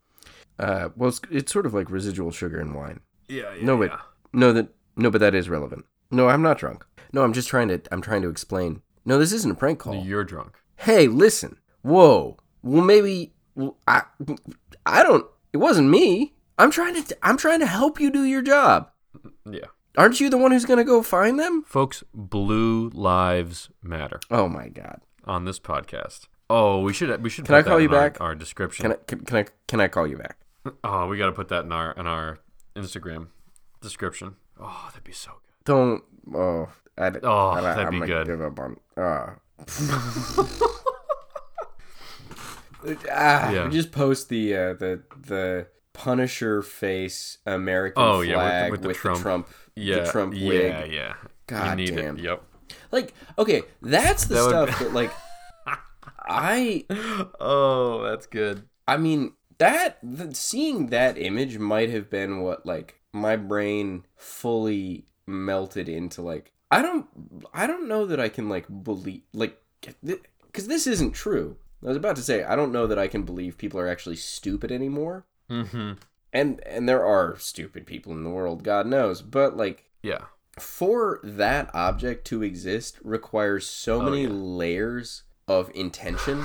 well, it's sort of like residual sugar in wine. Yeah, yeah. No, wait. No, but that is relevant. No, I'm not drunk. No, I'm just trying to explain. No, this isn't a prank call. You're drunk. Hey, listen. Whoa. Well, maybe I don't. It wasn't me. I'm trying to help you do your job. Yeah. Aren't you the one who's going to go find them? Folks, blue lives matter. Oh my God. On this podcast. Oh, we should Can put I call that you in back? Our description. Can I call you back? Oh, we got to put that in our Instagram description. Oh, that'd be so good. Don't. Oh, that'd be good. Give up on. Yeah. We just post the Punisher face American flag with the Trump wig. Yeah, yeah. God damn. It. Yep. Like, okay, that's the stuff that like I. Oh, that's good. I mean, seeing that image might have been what like. My brain fully melted into like I don't know that I can like believe like because this isn't true. I was about to say I don't know that I can believe people are actually stupid anymore. Mm-hmm. And there are stupid people in the world, God knows, but like yeah, for that object to exist requires so many layers of intention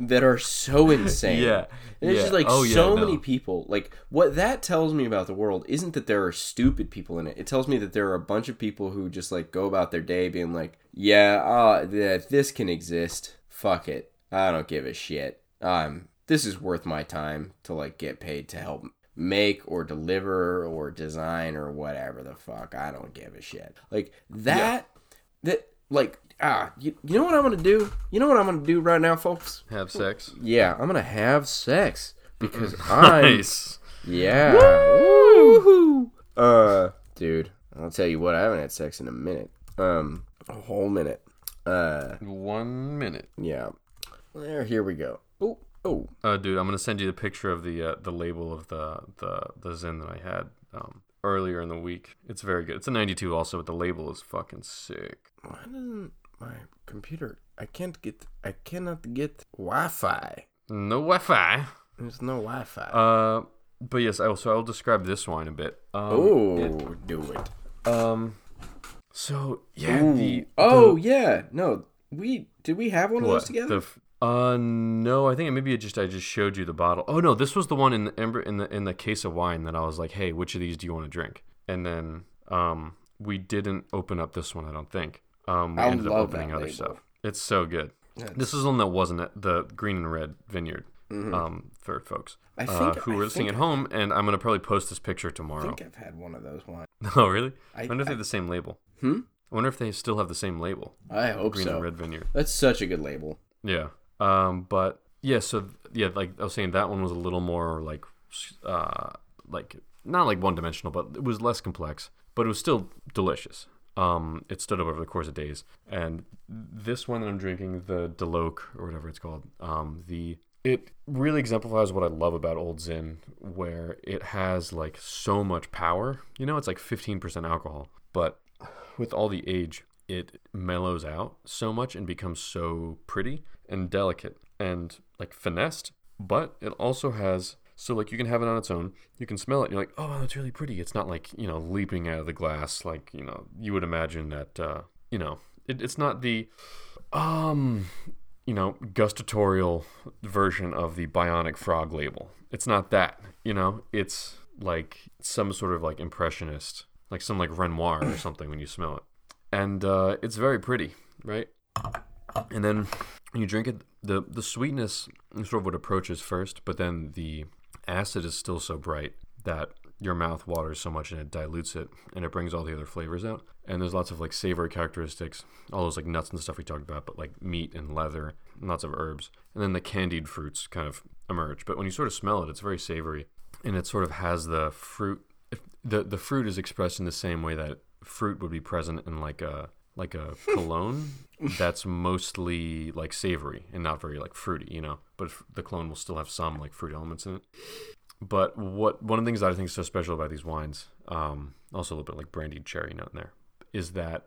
that are so insane. Yeah. And it's just like many people. Like what that tells me about the world isn't that there are stupid people in it. It tells me that there are a bunch of people who just like go about their day being like, this can exist. Fuck it. I don't give a shit. This is worth my time to like get paid to help make or deliver or design or whatever the fuck. I don't give a shit. Like that like you know what I'm going to do? You know what I'm going to do right now, folks? Have sex. Yeah, I'm going to have sex because I'm... Nice. Yeah. Woo! Woohoo! Dude, I'll tell you what, I haven't had sex in a minute. A whole minute. 1 minute. Yeah. There, here we go. Oh, oh. Dude, I'm gonna send you the picture of the label of the Zen that I had earlier in the week. It's very good. It's a 92 also, but the label is fucking sick. Why doesn't my computer? I cannot get Wi-Fi. No Wi-Fi. There's no Wi-Fi. But yes, I'll describe this wine a bit. Do it. So yeah. Ooh. Did we have one of those together? No, I think I just showed you the bottle. Oh no, this was the one in the case of wine that I was like, hey, which of these do you want to drink? And then we didn't open up this one, I don't think. We ended up opening other stuff. It's so good. That's... This is one that wasn't at the green and red vineyard. Mm-hmm. For folks who were listening at home, and I'm gonna probably post this picture tomorrow. I think I've had one of those wines. Oh, really? I wonder if they have the same label. I wonder if they still have the same label. I hope so. Green and Red Vineyard. That's such a good label. Yeah. But yeah. So yeah, like I was saying, that one was a little more like not like one dimensional, but it was less complex. But it was still delicious. It stood up over the course of days. And this one that I'm drinking, the DeLoach or whatever it's called, It really exemplifies what I love about Old Zin, where it has like so much power. You know, it's like 15% alcohol, but with all the age, it mellows out so much and becomes so pretty and delicate and like finessed. But it also has, so like you can have it on its own, you can smell it, and you're like, oh, that's really pretty. It's not like, you know, leaping out of the glass like, you know, you would imagine that, you know, it's not the, you know, gustatorial version of the Bionic Frog label. It's not that, you know, it's like some sort of like impressionist, like some like Renoir or something when you smell it. And it's very pretty, right? And then when you drink it, the sweetness is sort of what approaches first, but then the acid is still so bright that your mouth waters so much and it dilutes it and it brings all the other flavors out. And there's lots of like savory characteristics, all those like nuts and stuff we talked about, but like meat and leather and lots of herbs. And then the candied fruits kind of emerge. But when you sort of smell it, it's very savory and it sort of has the fruit. The fruit is expressed in the same way that fruit would be present in like a cologne that's mostly like savory and not very like fruity, you know, but the cologne will still have some like fruit elements in it. But one of the things that I think is so special about these wines, also a little bit like brandied cherry note in there, is that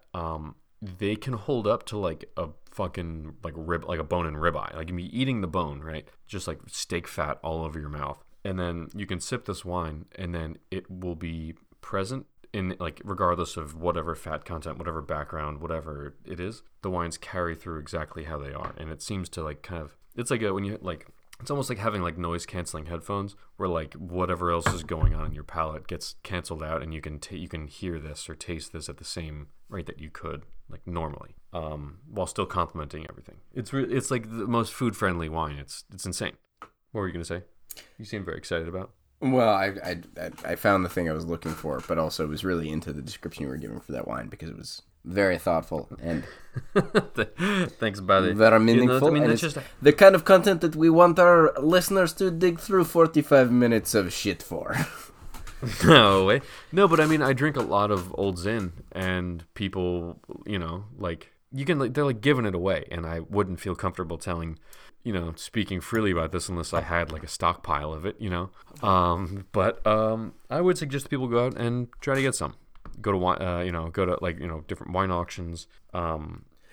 they can hold up to like a fucking like rib, like a bone and ribeye. Like you'd be eating the bone, right? Just like steak fat all over your mouth, and then you can sip this wine, and then it will be present in like regardless of whatever fat content, whatever background, whatever it is. The wines carry through exactly how they are, and it seems to like kind of. It's like when you like. It's almost like having like noise canceling headphones where like whatever else is going on in your palate gets canceled out and you can hear this or taste this at the same rate that you could like normally, while still complementing everything. It's like the most food friendly wine. It's insane. What were you gonna say? You seem very excited about. Well, I found the thing I was looking for, but also was really into the description you were giving for that wine because it was very thoughtful and thanks, buddy. Very meaningful. You know, I mean, it's just the kind of content that we want our listeners to dig through 45 minutes of shit for. No way. No, but I mean, I drink a lot of Old Zin, and people, you know, like you can, like, they're like giving it away, and I wouldn't feel comfortable telling. You know, speaking freely about this unless I had like a stockpile of it, you know. But I would suggest people go out and try to get some. Go to wine, you know, go to like, you know, different wine auctions.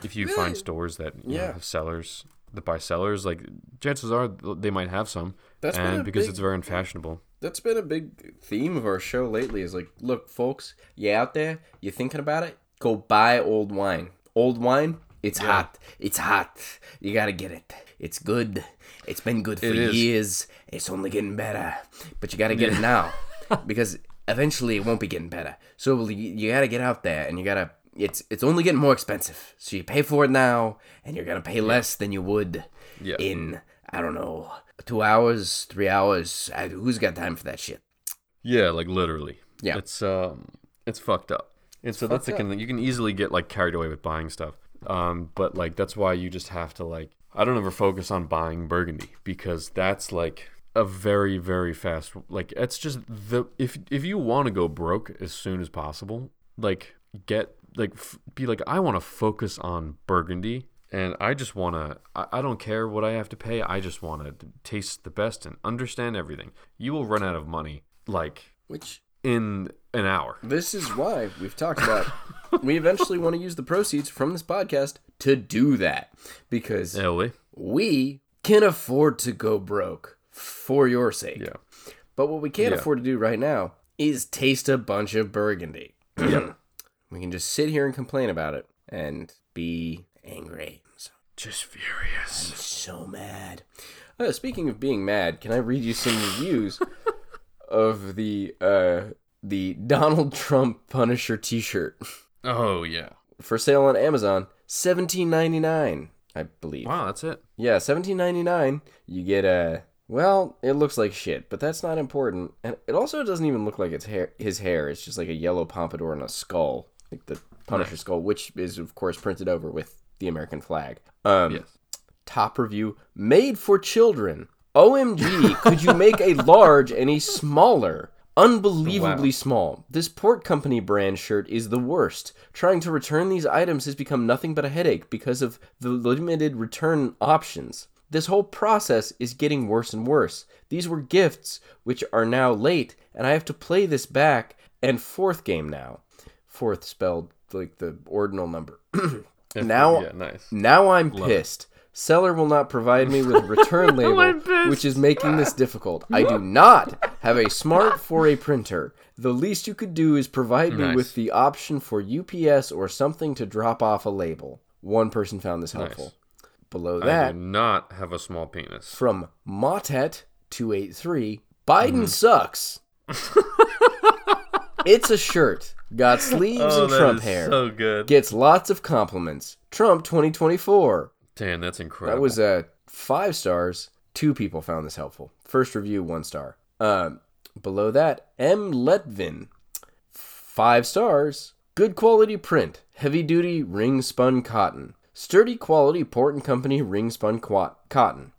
If you find stores that you know, have sellers that buy sellers, like chances are they might have some. It's very unfashionable. That's been a big theme of our show lately. Is like, look, folks, you out there, you thinking about it? Go buy old wine. Old wine. It's hot. It's hot. You gotta get it. It's good. It's been good for years. It's only getting better. But you gotta get it now because eventually it won't be getting better. So you gotta get out there and you gotta. It's only getting more expensive. So you pay for it now, and you're gonna pay less than you would in, I don't know, 2 hours, 3 hours. Who's got time for that shit? Yeah, like literally. Yeah, it's fucked up. And so that's the kind of thing you can easily get like carried away with buying stuff. But like that's why you just have to like I don't ever focus on buying Burgundy because that's like a very, very fast, like, it's just the, if you want to go broke as soon as possible, like, get, like, be like, I want to focus on Burgundy, and I just want to, I don't care what I have to pay, I just want to taste the best and understand everything. You will run out of money, like, which in an hour. This is why we've talked about we eventually want to use the proceeds from this podcast to do that, because we can afford to go broke for your sake. Yeah. But what we can't afford to do right now is taste a bunch of Burgundy. Yeah. We can just sit here and complain about it and be angry. Just furious. I'm so mad. Speaking of being mad, can I read you some reviews of the Donald Trump Punisher t-shirt? Oh, yeah. For sale on Amazon, $17.99, I believe. Wow, that's it. Yeah, $17.99. You get a... Well, it looks like shit, but that's not important. And it also doesn't even look like it's hair. His hair. It's just like a yellow pompadour and a skull, like the Punisher skull, which is, of course, printed over with the American flag. Yes. Top review, made for children. OMG, could you make a large any smaller? Unbelievably small. This Port Company brand shirt is the worst. Trying to return these items has become nothing but a headache because of the limited return options. This whole process is getting worse and worse. These were gifts, which are now late, and I have to play this back and forth game now. Fourth spelled like the ordinal number. Now I'm pissed. Seller will not provide me with a return label, which is making this difficult. I do not have a smart 4A printer. The least you could do is provide me with the option for UPS or something to drop off a label. One person found this helpful. Below that, I do not have a small penis. From Motet 283, Biden sucks. It's a shirt. Got sleeves and Trump hair. So good. Gets lots of compliments. Trump 2024. Damn, that's incredible. That was 5 stars. 2 people found this helpful. First review, 1 star. Below that, M. Letvin. 5 stars. Good quality print. Heavy duty ring spun cotton. Sturdy quality Port & Company ring spun cotton.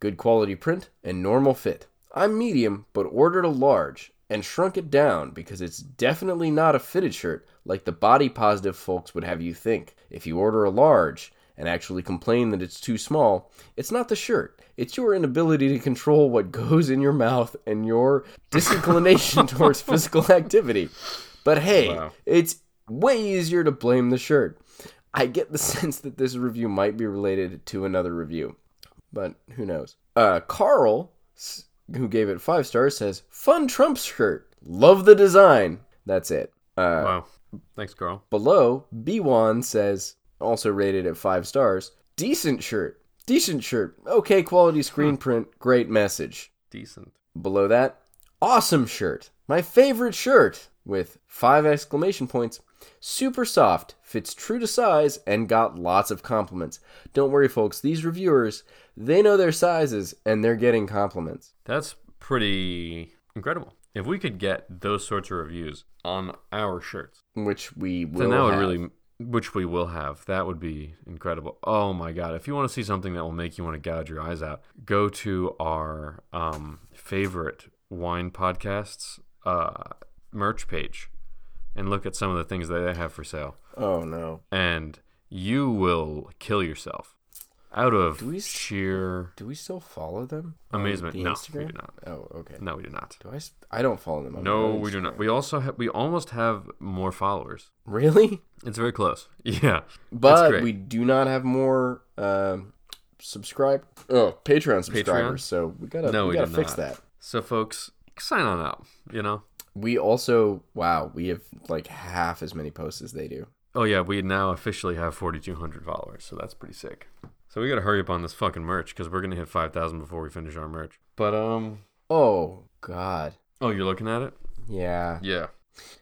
Good quality print and normal fit. I'm medium, but ordered a large and shrunk it down because it's definitely not a fitted shirt like the body positive folks would have you think. If you order a large and actually complain that it's too small, it's not the shirt. It's your inability to control what goes in your mouth and your disinclination towards physical activity. But hey, it's way easier to blame the shirt. I get the sense that this review might be related to another review, but who knows. Carl, who gave it 5 stars, says, fun Trump shirt. Love the design. That's it. Thanks, Carl. Below, B1 says... Also rated at 5 stars. Decent shirt. Okay, quality screen print. Great message. Decent. Below that, awesome shirt. My favorite shirt. With 5 exclamation points. Super soft. Fits true to size and got lots of compliments. Don't worry, folks. These reviewers, they know their sizes and they're getting compliments. That's pretty incredible. If we could get those sorts of reviews on our shirts, which we will have. Then that would really... Which we will have. That would be incredible. Oh, my God. If you want to see something that will make you want to gouge your eyes out, go to our favorite wine podcasts merch page and look at some of the things that they have for sale. Oh, no. And you will kill yourself out of sheer... Do we still follow them? Amazement. No, we do not. Oh, okay. No, we do not. Do I don't follow them on Instagram. No, we do not. We also we almost have more followers. Really? It's very close. Yeah. But we do not have more Patreon subscribers. Patreon? So we gotta fix that. So folks, sign on up, you know? We also we have like half as many posts as they do. Oh yeah, we now officially have 4,200 followers, so that's pretty sick. So we gotta hurry up on this fucking merch because we're gonna hit 5,000 before we finish our merch. But oh God. Oh, you're looking at it? Yeah. Yeah.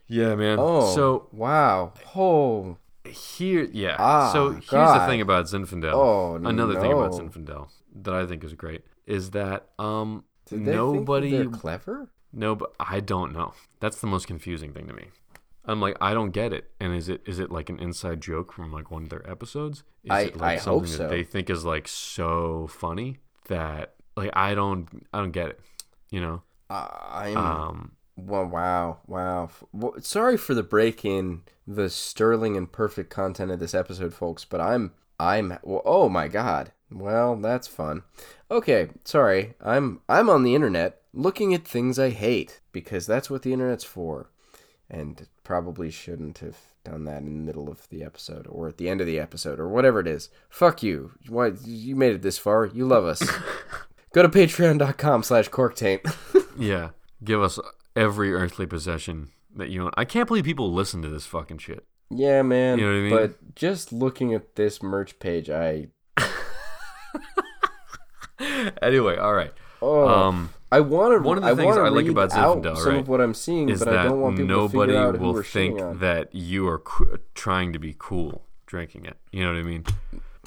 Yeah, man. Oh, so wow. Oh, here. Yeah. Ah, so here's the thing about Zinfandel. Oh, another thing about Zinfandel that I think is great is that did they think they're clever? No, but I don't know. That's the most confusing thing to me. I'm like, I don't get it. And is it like an inside joke from like one of their episodes? Is it like something that they think is like so funny that like I don't get it. you know. Well, wow. Well, sorry for the break in the sterling and perfect content of this episode, folks, but I'm well, oh my God. Well, that's fun. Okay, sorry. I'm on the internet looking at things I hate because that's what the internet's for. And probably shouldn't have done that in the middle of the episode or at the end of the episode or whatever it is. Fuck you. Why you made it this far. You love us. Go to patreon.com/corktaint. Yeah. Give us every earthly possession that you own. I can't believe people listen to this fucking shit. Yeah, man. You know what I mean? But just looking at this merch page, I... Anyway, all right. Oh, I want to. One of the things I like about Zinfandel, some of what I'm seeing, is but that I don't want people nobody to out will think that you are trying to be cool drinking it. You know what I mean?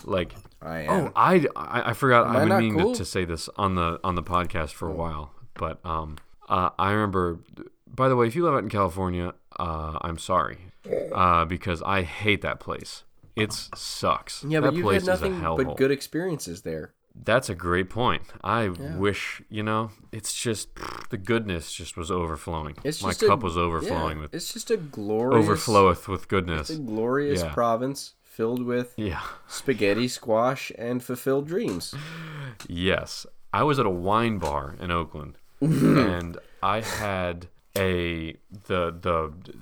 Like, I am. Oh, I forgot. I've been meaning to say this on the podcast for a while, but I remember. By the way, if you live out in California, I'm sorry, because I hate that place. It sucks. Yeah, that but you've had nothing but good experiences there. That's a great point. I wish, you know, it's just the goodness just was overflowing. My cup was overflowing with. It's just a glorious overfloweth with goodness. It's a glorious province filled with spaghetti, squash, and fulfilled dreams. Yes, I was at a wine bar in Oakland, and I had the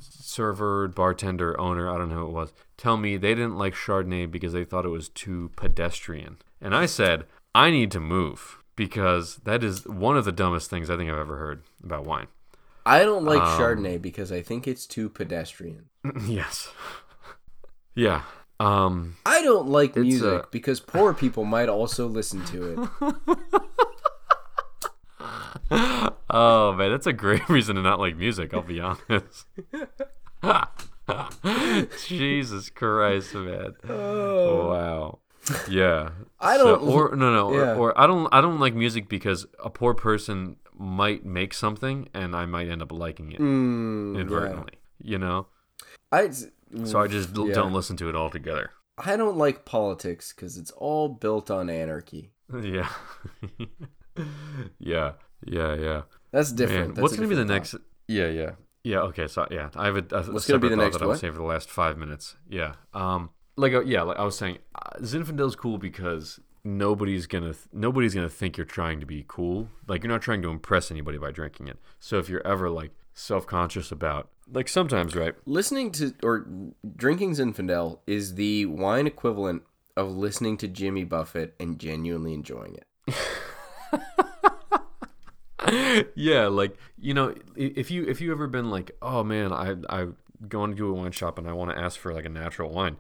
server, bartender, owner, I don't know who it was, tell me they didn't like Chardonnay because they thought it was too pedestrian, and I said, I need to move because that is one of the dumbest things I think I've ever heard about wine. I don't like Chardonnay because I think it's too pedestrian. Yes. Yeah. I don't like music because poor people might also listen to it. Oh, man, that's a great reason to not like music, I'll be honest. Jesus Christ, man. Oh. Wow. Yeah. I don't or I don't like music because a poor person might make something and I might end up liking it inadvertently, you know? So I just don't listen to it altogether. I don't like politics cuz it's all built on anarchy. Yeah. Yeah. That's different. That's what's going to be the next thought. Yeah. Yeah, okay. So yeah, I have a what's going to be the next that I would say for the last 5 minutes. Yeah. Like I was saying, Zinfandel's cool because nobody's gonna think you're trying to be cool. Like you're not trying to impress anybody by drinking it. So if you're ever like self-conscious about, like sometimes, right? Listening to or drinking Zinfandel is the wine equivalent of listening to Jimmy Buffett and genuinely enjoying it. Yeah, like you know, if you ever been like, oh man, I going to a wine shop and I want to ask for like a natural wine,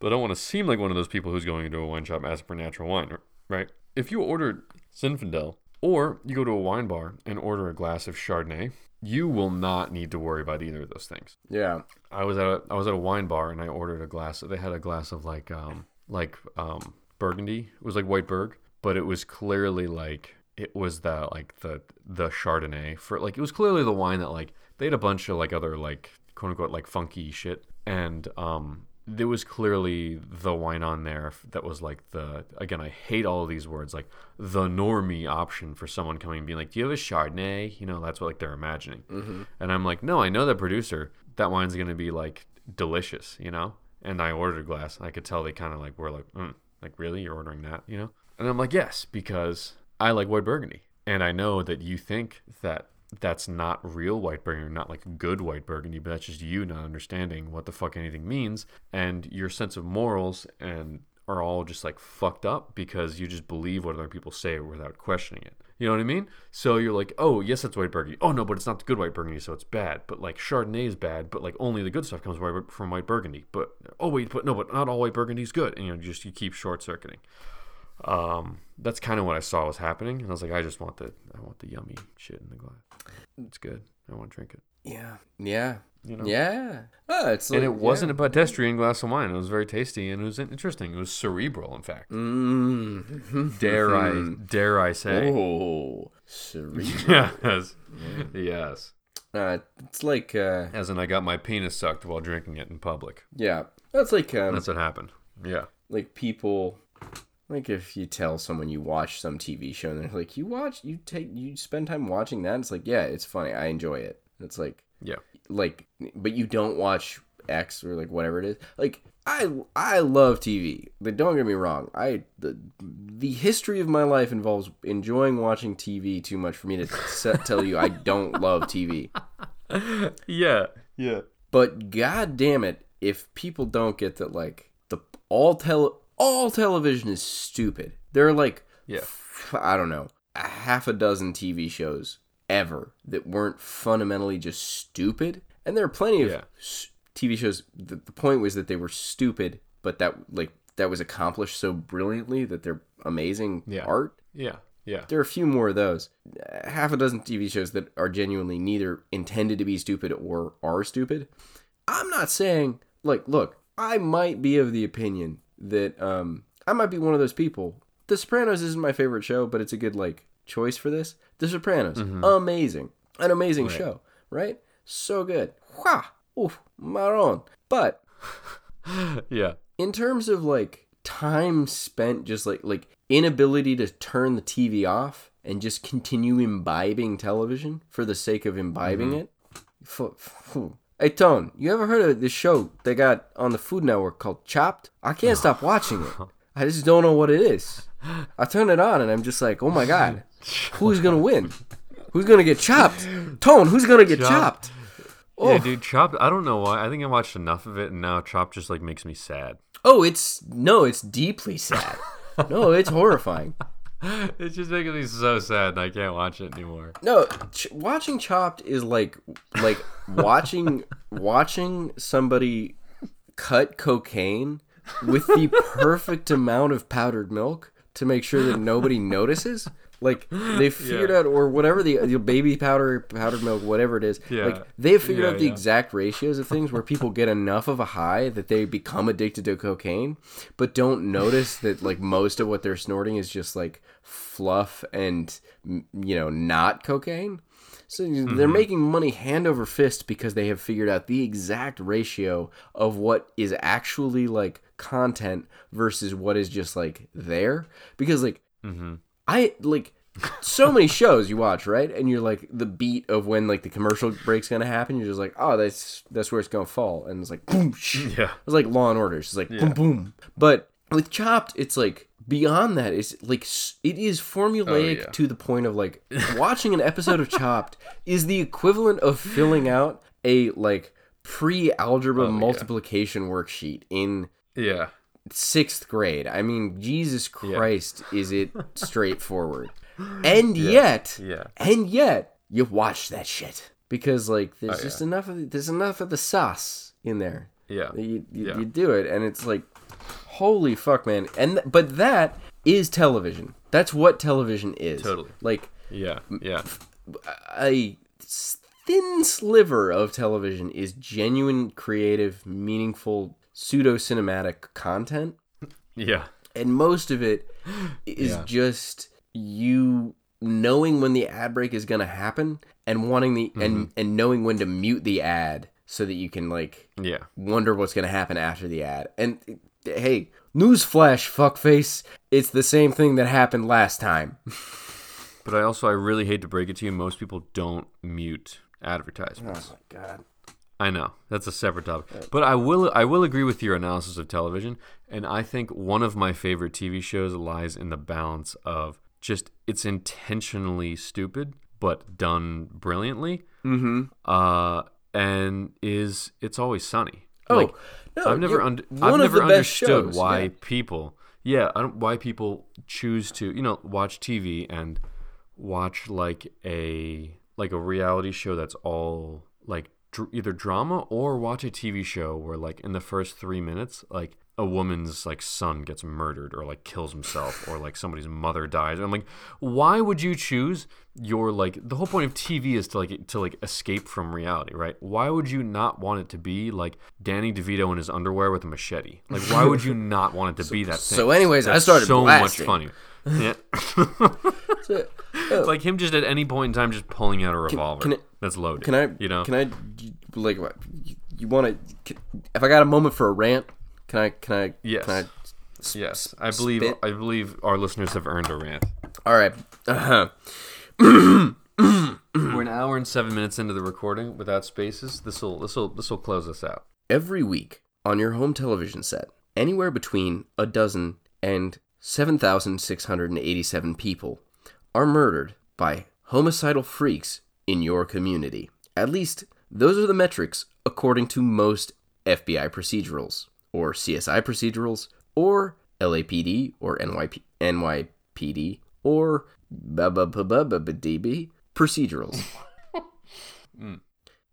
but I don't want to seem like one of those people who's going into a wine shop asking for natural wine, right? If you order Zinfandel or you go to a wine bar and order a glass of Chardonnay, you will not need to worry about either of those things. Yeah, I was at a wine bar and I ordered a glass. They had a glass of like Burgundy. It was like white Burg, but it was clearly like it was that like the Chardonnay for like it was clearly the wine that like they had a bunch of like other like quote unquote like funky shit, and there was clearly the wine on there that was like the, again, I hate all of these words, like the normie option for someone coming and being like, do you have a Chardonnay? You know, that's what like they're imagining. Mm-hmm. And I'm like, no, I know that producer, that wine's gonna be like delicious, you know. And I ordered a glass and I could tell they kind of like were like like really, you're ordering that, you know? And I'm like, yes, because I like white Burgundy and I know that you think that that's not real white Burgundy, not like good white Burgundy, but that's just you not understanding what the fuck anything means, and your sense of morals and are all just like fucked up because you just believe what other people say without questioning it. You know what I mean? So you're like, oh yes, that's white Burgundy. Oh no, but it's not the good white Burgundy, so it's bad. But like Chardonnay is bad, but like only the good stuff comes from white Burgundy. But oh wait, but no, but not all white Burgundy is good. And you know, just you keep short circuiting. That's kind of what I saw was happening, and I was like, I want the yummy shit in the glass. It's good. I want to drink it. Yeah. You know? Yeah. Oh, it's like, and it wasn't a pedestrian glass of wine. It was very tasty and it was interesting. It was cerebral, in fact. Mm. Dare I say? Oh, cerebral. Yes. Yeah. Yes. It's like as in I got my penis sucked while drinking it in public. Yeah, that's like that's what happened. Yeah, like people. Like if you tell someone you watch some TV show and they're like, you spend time watching that. It's like, yeah, it's funny. I enjoy it. It's like, yeah, like, but you don't watch X or like whatever it is. Like I love TV, but don't get me wrong. The history of my life involves enjoying watching TV too much for me to tell you I don't love TV. Yeah. Yeah. But God damn it. If people don't get that, like all television is stupid. There are like, I don't know, a half a dozen TV shows ever that weren't fundamentally just stupid. And there are plenty of TV shows. The point was that they were stupid, but that was accomplished so brilliantly that they're amazing art. Yeah. Yeah. There are a few more of those. Half a dozen TV shows that are genuinely neither intended to be stupid or are stupid. I'm not saying, like, look, I might be of the opinion that I might be one of those people. The Sopranos isn't my favorite show, but it's a good like choice for this. The Sopranos, amazing, an amazing show, right? So good. Wow, oof, marron. But yeah, in terms of like time spent, just like inability to turn the TV off and just continue imbibing television for the sake of imbibing it. Hey, Tone, you ever heard of this show they got on the Food Network called Chopped? I can't stop watching it. I just don't know what it is. I turn it on and I'm just like, oh my God, who's going to win? Who's going to get chopped? Tone, who's going to get chopped? Oh. Yeah, dude, Chopped, I don't know why. I think I watched enough of it and now Chopped just like makes me sad. Oh, it's deeply sad. No, it's horrifying. It's just making me so sad and I can't watch it anymore. No, watching Chopped is like watching somebody cut cocaine with the perfect amount of powdered milk to make sure that nobody notices. Like they figured out, or whatever the baby powder, powdered milk, whatever it is. Yeah. Like they have figured out the exact ratios of things where people get enough of a high that they become addicted to cocaine, but don't notice that like most of what they're snorting is just like fluff and not cocaine. So they're making money hand over fist because they have figured out the exact ratio of what is actually like content versus what is just like there. Because like. I like so many shows you watch, right? And you're like the beat of when like the commercial break's gonna happen. You're just like, oh, that's where it's gonna fall, and it's like boom. It's like Law and Order. It's like boom, boom. But with Chopped, it's like beyond that. It's like it is formulaic to the point of like watching an episode of Chopped is the equivalent of filling out a like pre-algebra multiplication worksheet in 6th grade. I mean, Jesus Christ, is it straightforward? And yet, you watch that shit because like there's just enough of the sauce in there. Yeah, you do it, and it's like, holy fuck, man. And but that is television. That's what television is. Totally. Like a thin sliver of television is genuine, creative, meaningful, pseudo cinematic content, and most of it is just you knowing when the ad break is gonna happen and wanting the and knowing when to mute the ad so that you can like wonder what's gonna happen after the ad. And hey, newsflash, fuckface, it's the same thing that happened last time. But I really hate to break it to you, most people don't mute advertisements. Oh my God. I know, that's a separate topic. But I will agree with your analysis of television, and I think one of my favorite TV shows lies in the balance of just it's intentionally stupid but done brilliantly, and it's Always Sunny. Oh, like, no, I've never understood why people why people choose to watch TV and watch like a reality show that's all like either drama, or watch a TV show where like in the first 3 minutes like a woman's like son gets murdered or like kills himself or like somebody's mother dies. And I'm like, why would you choose your like the whole point of TV is to escape from reality, right? Why would you not want it to be like Danny DeVito in his underwear with a machete? Like why would you not want it to be that thing? So anyways, that's I started so blasting. Much funnier. Yeah. So, like him just at any point in time just pulling out a revolver that's loaded. Can I you want to if I got a moment for a rant, can I yes. can I Yes, I believe spit. I believe our listeners have earned a rant. All right. We're an hour and 7 minutes into the recording without spaces. This will close us out. Every week on your home television set, anywhere between a dozen and 7,687 people are murdered by homicidal freaks in your community. At least those are the metrics according to most FBI procedurals, or CSI procedurals, or LAPD, or NYPD, or DB procedurals.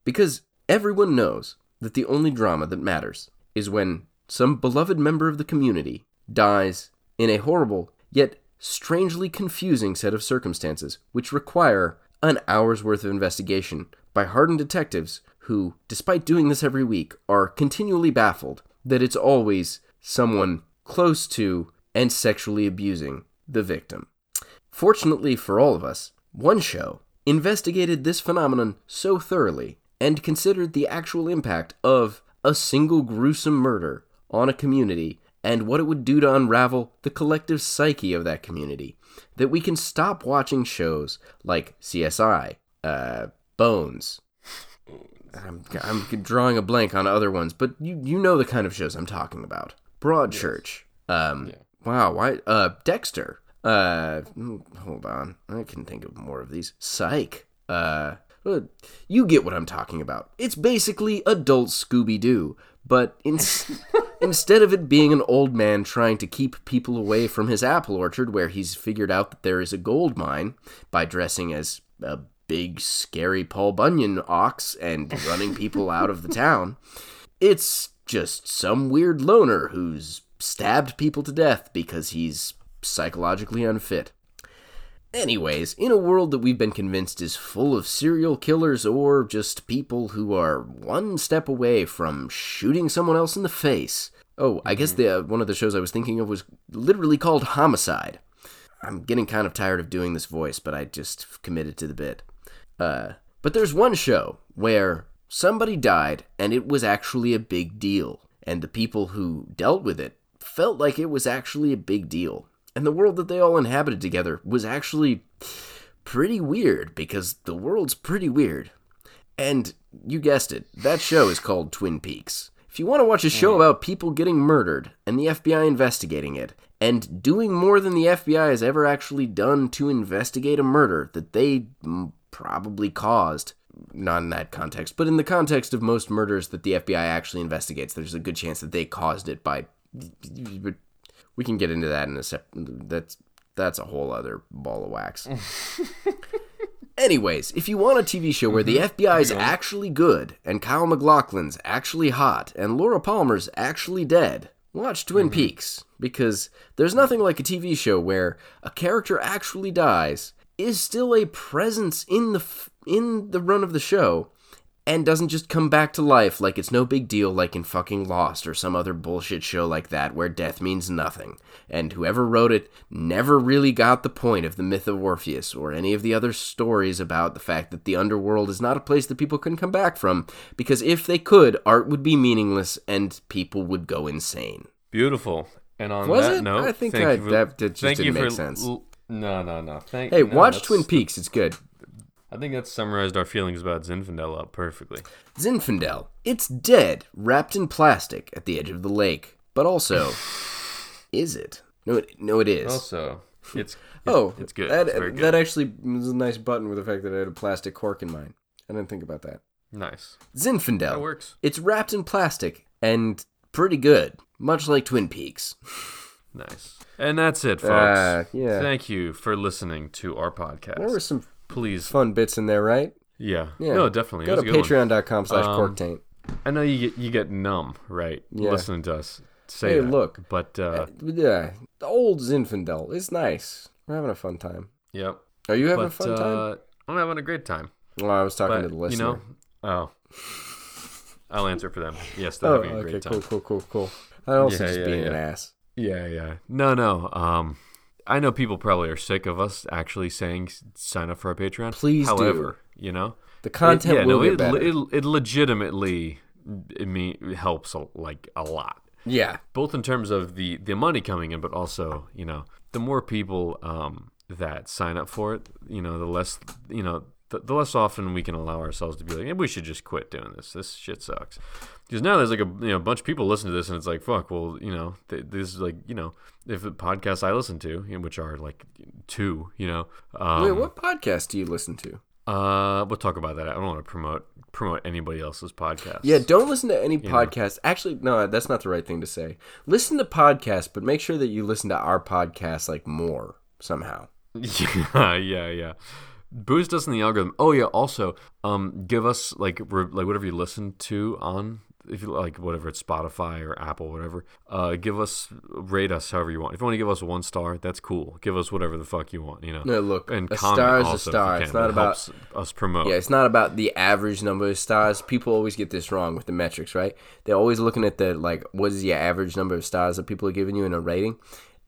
Because everyone knows that the only drama that matters is when some beloved member of the community dies in a horrible, yet strangely confusing set of circumstances, which require an hour's worth of investigation by hardened detectives who, despite doing this every week, are continually baffled that it's always someone close to and sexually abusing the victim. Fortunately for all of us, one show investigated this phenomenon so thoroughly and considered the actual impact of a single gruesome murder on a community and what it would do to unravel the collective psyche of that community, that we can stop watching shows like CSI, Bones. I'm drawing a blank on other ones, but you know the kind of shows I'm talking about. Broadchurch. Yes. Yeah. Wow, why? Dexter. Hold on. I can think of more of these. Psych. You get what I'm talking about. It's basically adult Scooby-Doo, but instead of it being an old man trying to keep people away from his apple orchard where he's figured out that there is a gold mine by dressing as a big, scary Paul Bunyan ox and running people out of the town, it's just some weird loner who's stabbed people to death because he's psychologically unfit. Anyways, in a world that we've been convinced is full of serial killers or just people who are one step away from shooting someone else in the face. Oh, I guess one of the shows I was thinking of was literally called Homicide. I'm getting kind of tired of doing this voice, but I just committed to the bit. But there's one show where somebody died, and it was actually a big deal. And the people who dealt with it felt like it was actually a big deal. And the world that they all inhabited together was actually pretty weird, because the world's pretty weird. And you guessed it, that show is called Twin Peaks. If you want to watch a show about people getting murdered and the FBI investigating it, and doing more than the FBI has ever actually done to investigate a murder that they probably caused, not in that context, but in the context of most murders that the FBI actually investigates, there's a good chance that they caused it by... We can get into that in a sec. That's a whole other ball of wax. Anyways, if you want a TV show where the FBI is actually good, and Kyle MacLachlan's actually hot, and Laura Palmer's actually dead, watch Twin Peaks, because there's nothing like a TV show where a character actually dies, is still a presence in the run of the show, and doesn't just come back to life like it's no big deal, like in fucking Lost or some other bullshit show like that where death means nothing. And whoever wrote it never really got the point of the myth of Orpheus or any of the other stories about the fact that the underworld is not a place that people can come back from, because if they could, art would be meaningless and people would go insane. Beautiful. And on that note, I think that just didn't make sense. No. Hey, watch Twin Peaks. It's good. I think that summarized our feelings about Zinfandel up perfectly. Zinfandel. It's dead, wrapped in plastic at the edge of the lake. But also, is it? No, it is. Also, it's good. That, it's very good. That actually was a nice button with the fact that I had a plastic cork in mine. I didn't think about that. Nice. Zinfandel. That works. It's wrapped in plastic and pretty good, much like Twin Peaks. Nice. And that's it, folks. Yeah. Thank you for listening to our podcast. There were some... Please. Fun bits in there, right? Yeah. No, definitely. Go to patreon.com/corktaint. I know you get numb, right? Yeah. Listening to us say that. Look. But, yeah. The old Zinfandel is nice. We're having a fun time. Yep. Are you having a fun time? I'm having a great time. Well, I was talking to the listener. I'll answer for them. Yes, they're having a great time. Cool. I also just being an ass. Yeah. No. I know people probably are sick of us actually saying sign up for our Patreon. Please do. However, you know. The content will get better. It legitimately helps like a lot. Yeah, both in terms of the money coming in, but also, you know, the more people that sign up for it, you know, the less, you know, the less often we can allow ourselves to be like, hey, we should just quit doing this. This shit sucks. Because now there's like a, you know, bunch of people listen to this and it's like, fuck, well, you know, this is like, you know, if the podcasts I listen to, which are like two, you know. Wait, what podcast do you listen to? We'll talk about that. I don't want to promote anybody else's podcast. Yeah, don't listen to any podcast. Actually, no, that's not the right thing to say. Listen to podcasts, but make sure that you listen to our podcast like more somehow. Yeah. Boost us in the algorithm. Oh yeah, also, give us like whatever you listen to on, if you like, whatever it's Spotify or Apple, whatever. Rate us however you want. If you want to give us 1 star, that's cool. Give us whatever the fuck you want, you know. No, look, and a star is a star. It's not about us promote. Yeah, it's not about the average number of stars. People always get this wrong with the metrics, right? They're always looking at the like, what is the average number of stars that people are giving you in a rating?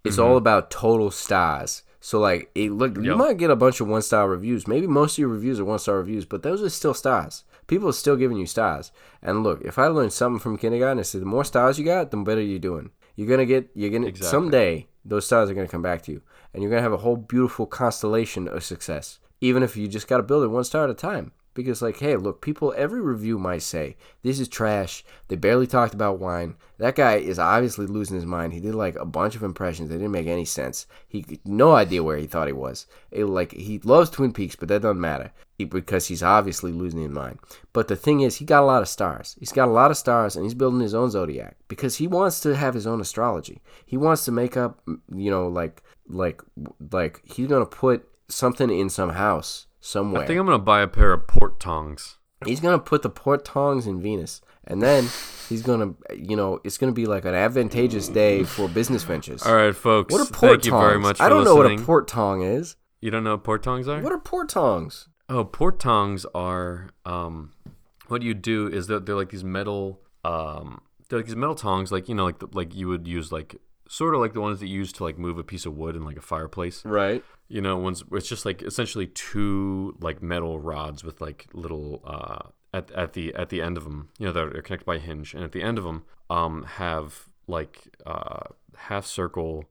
It's all about total stars. So, like, you might get a bunch of 1-star reviews. Maybe most of your reviews are 1-star reviews, but those are still stars. People are still giving you stars. And look, if I learned something from kindergarten, I said the more stars you got, the better you're doing. You're gonna someday those stars are gonna come back to you, and you're gonna have a whole beautiful constellation of success. Even if you just gotta build it 1 star at a time, because like, hey, look, people, every review might say this is trash. They barely talked about wine. That guy is obviously losing his mind. He did like a bunch of impressions. They didn't make any sense. He no idea where he thought he was. He loves Twin Peaks, but that doesn't matter because he's obviously losing his mind. But the thing is, he got a lot of stars. He's got a lot of stars, and he's building his own zodiac because he wants to have his own astrology. He wants to make up, you know, like he's gonna put something in some house somewhere. I think I'm gonna buy a pair of port tongs. He's gonna put the port tongs in Venus. And then he's going to, you know, it's going to be like an advantageous day for business ventures. All right, folks. What are port tongs? Thank you very much for listening. I don't know what a port tong is. You don't know what port tongs are? What are port tongs? Oh, port tongs are, what you do is they're like these metal, tongs, like, you know, like you would use like, sort of like the ones that you use to like move a piece of wood in like a fireplace. Right. You know, ones where it's just like essentially two like metal rods with like little, at the end of them, you know, they're connected by a hinge, and at the end of them have like half circle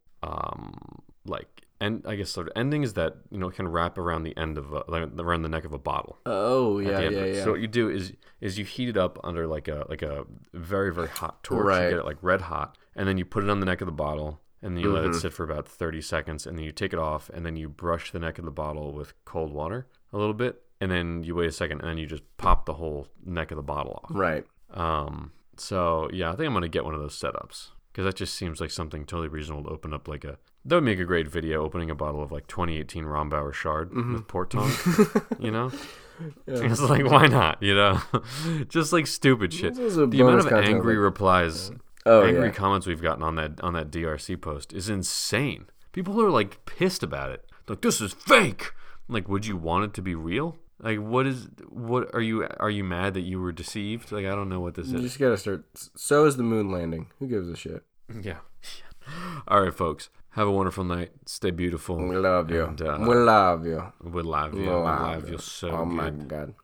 like, and I guess sort of endings that, you know, can wrap around the end of around the neck of a bottle. Oh yeah. So what you do is you heat it up under like a very very hot torch. Right. You get it like red hot, and then you put it on the neck of the bottle. And then you let it sit for about 30 seconds, and then you take it off, and then you brush the neck of the bottle with cold water a little bit, and then you wait a second, and then you just pop the whole neck of the bottle off. Right. So, yeah, I think I'm going to get one of those setups, because that just seems like something totally reasonable to open up like a... That would make a great video, opening a bottle of like 2018 Rombauer Chard with port tongue, you know? Yeah. It's like, why not, you know? Just like stupid shit. The amount of angry replies... Yeah. Comments we've gotten on that DRC post is insane. People are like pissed about it. They're like, this is fake. I'm like, would you want it to be real? Like, what are you mad that you were deceived? Like, I don't know what this is. You just gotta start. So is the moon landing. Who gives a shit? Yeah. All right, folks. Have a wonderful night. Stay beautiful. We love you. We love you. We love you. We love you so good. Oh my God.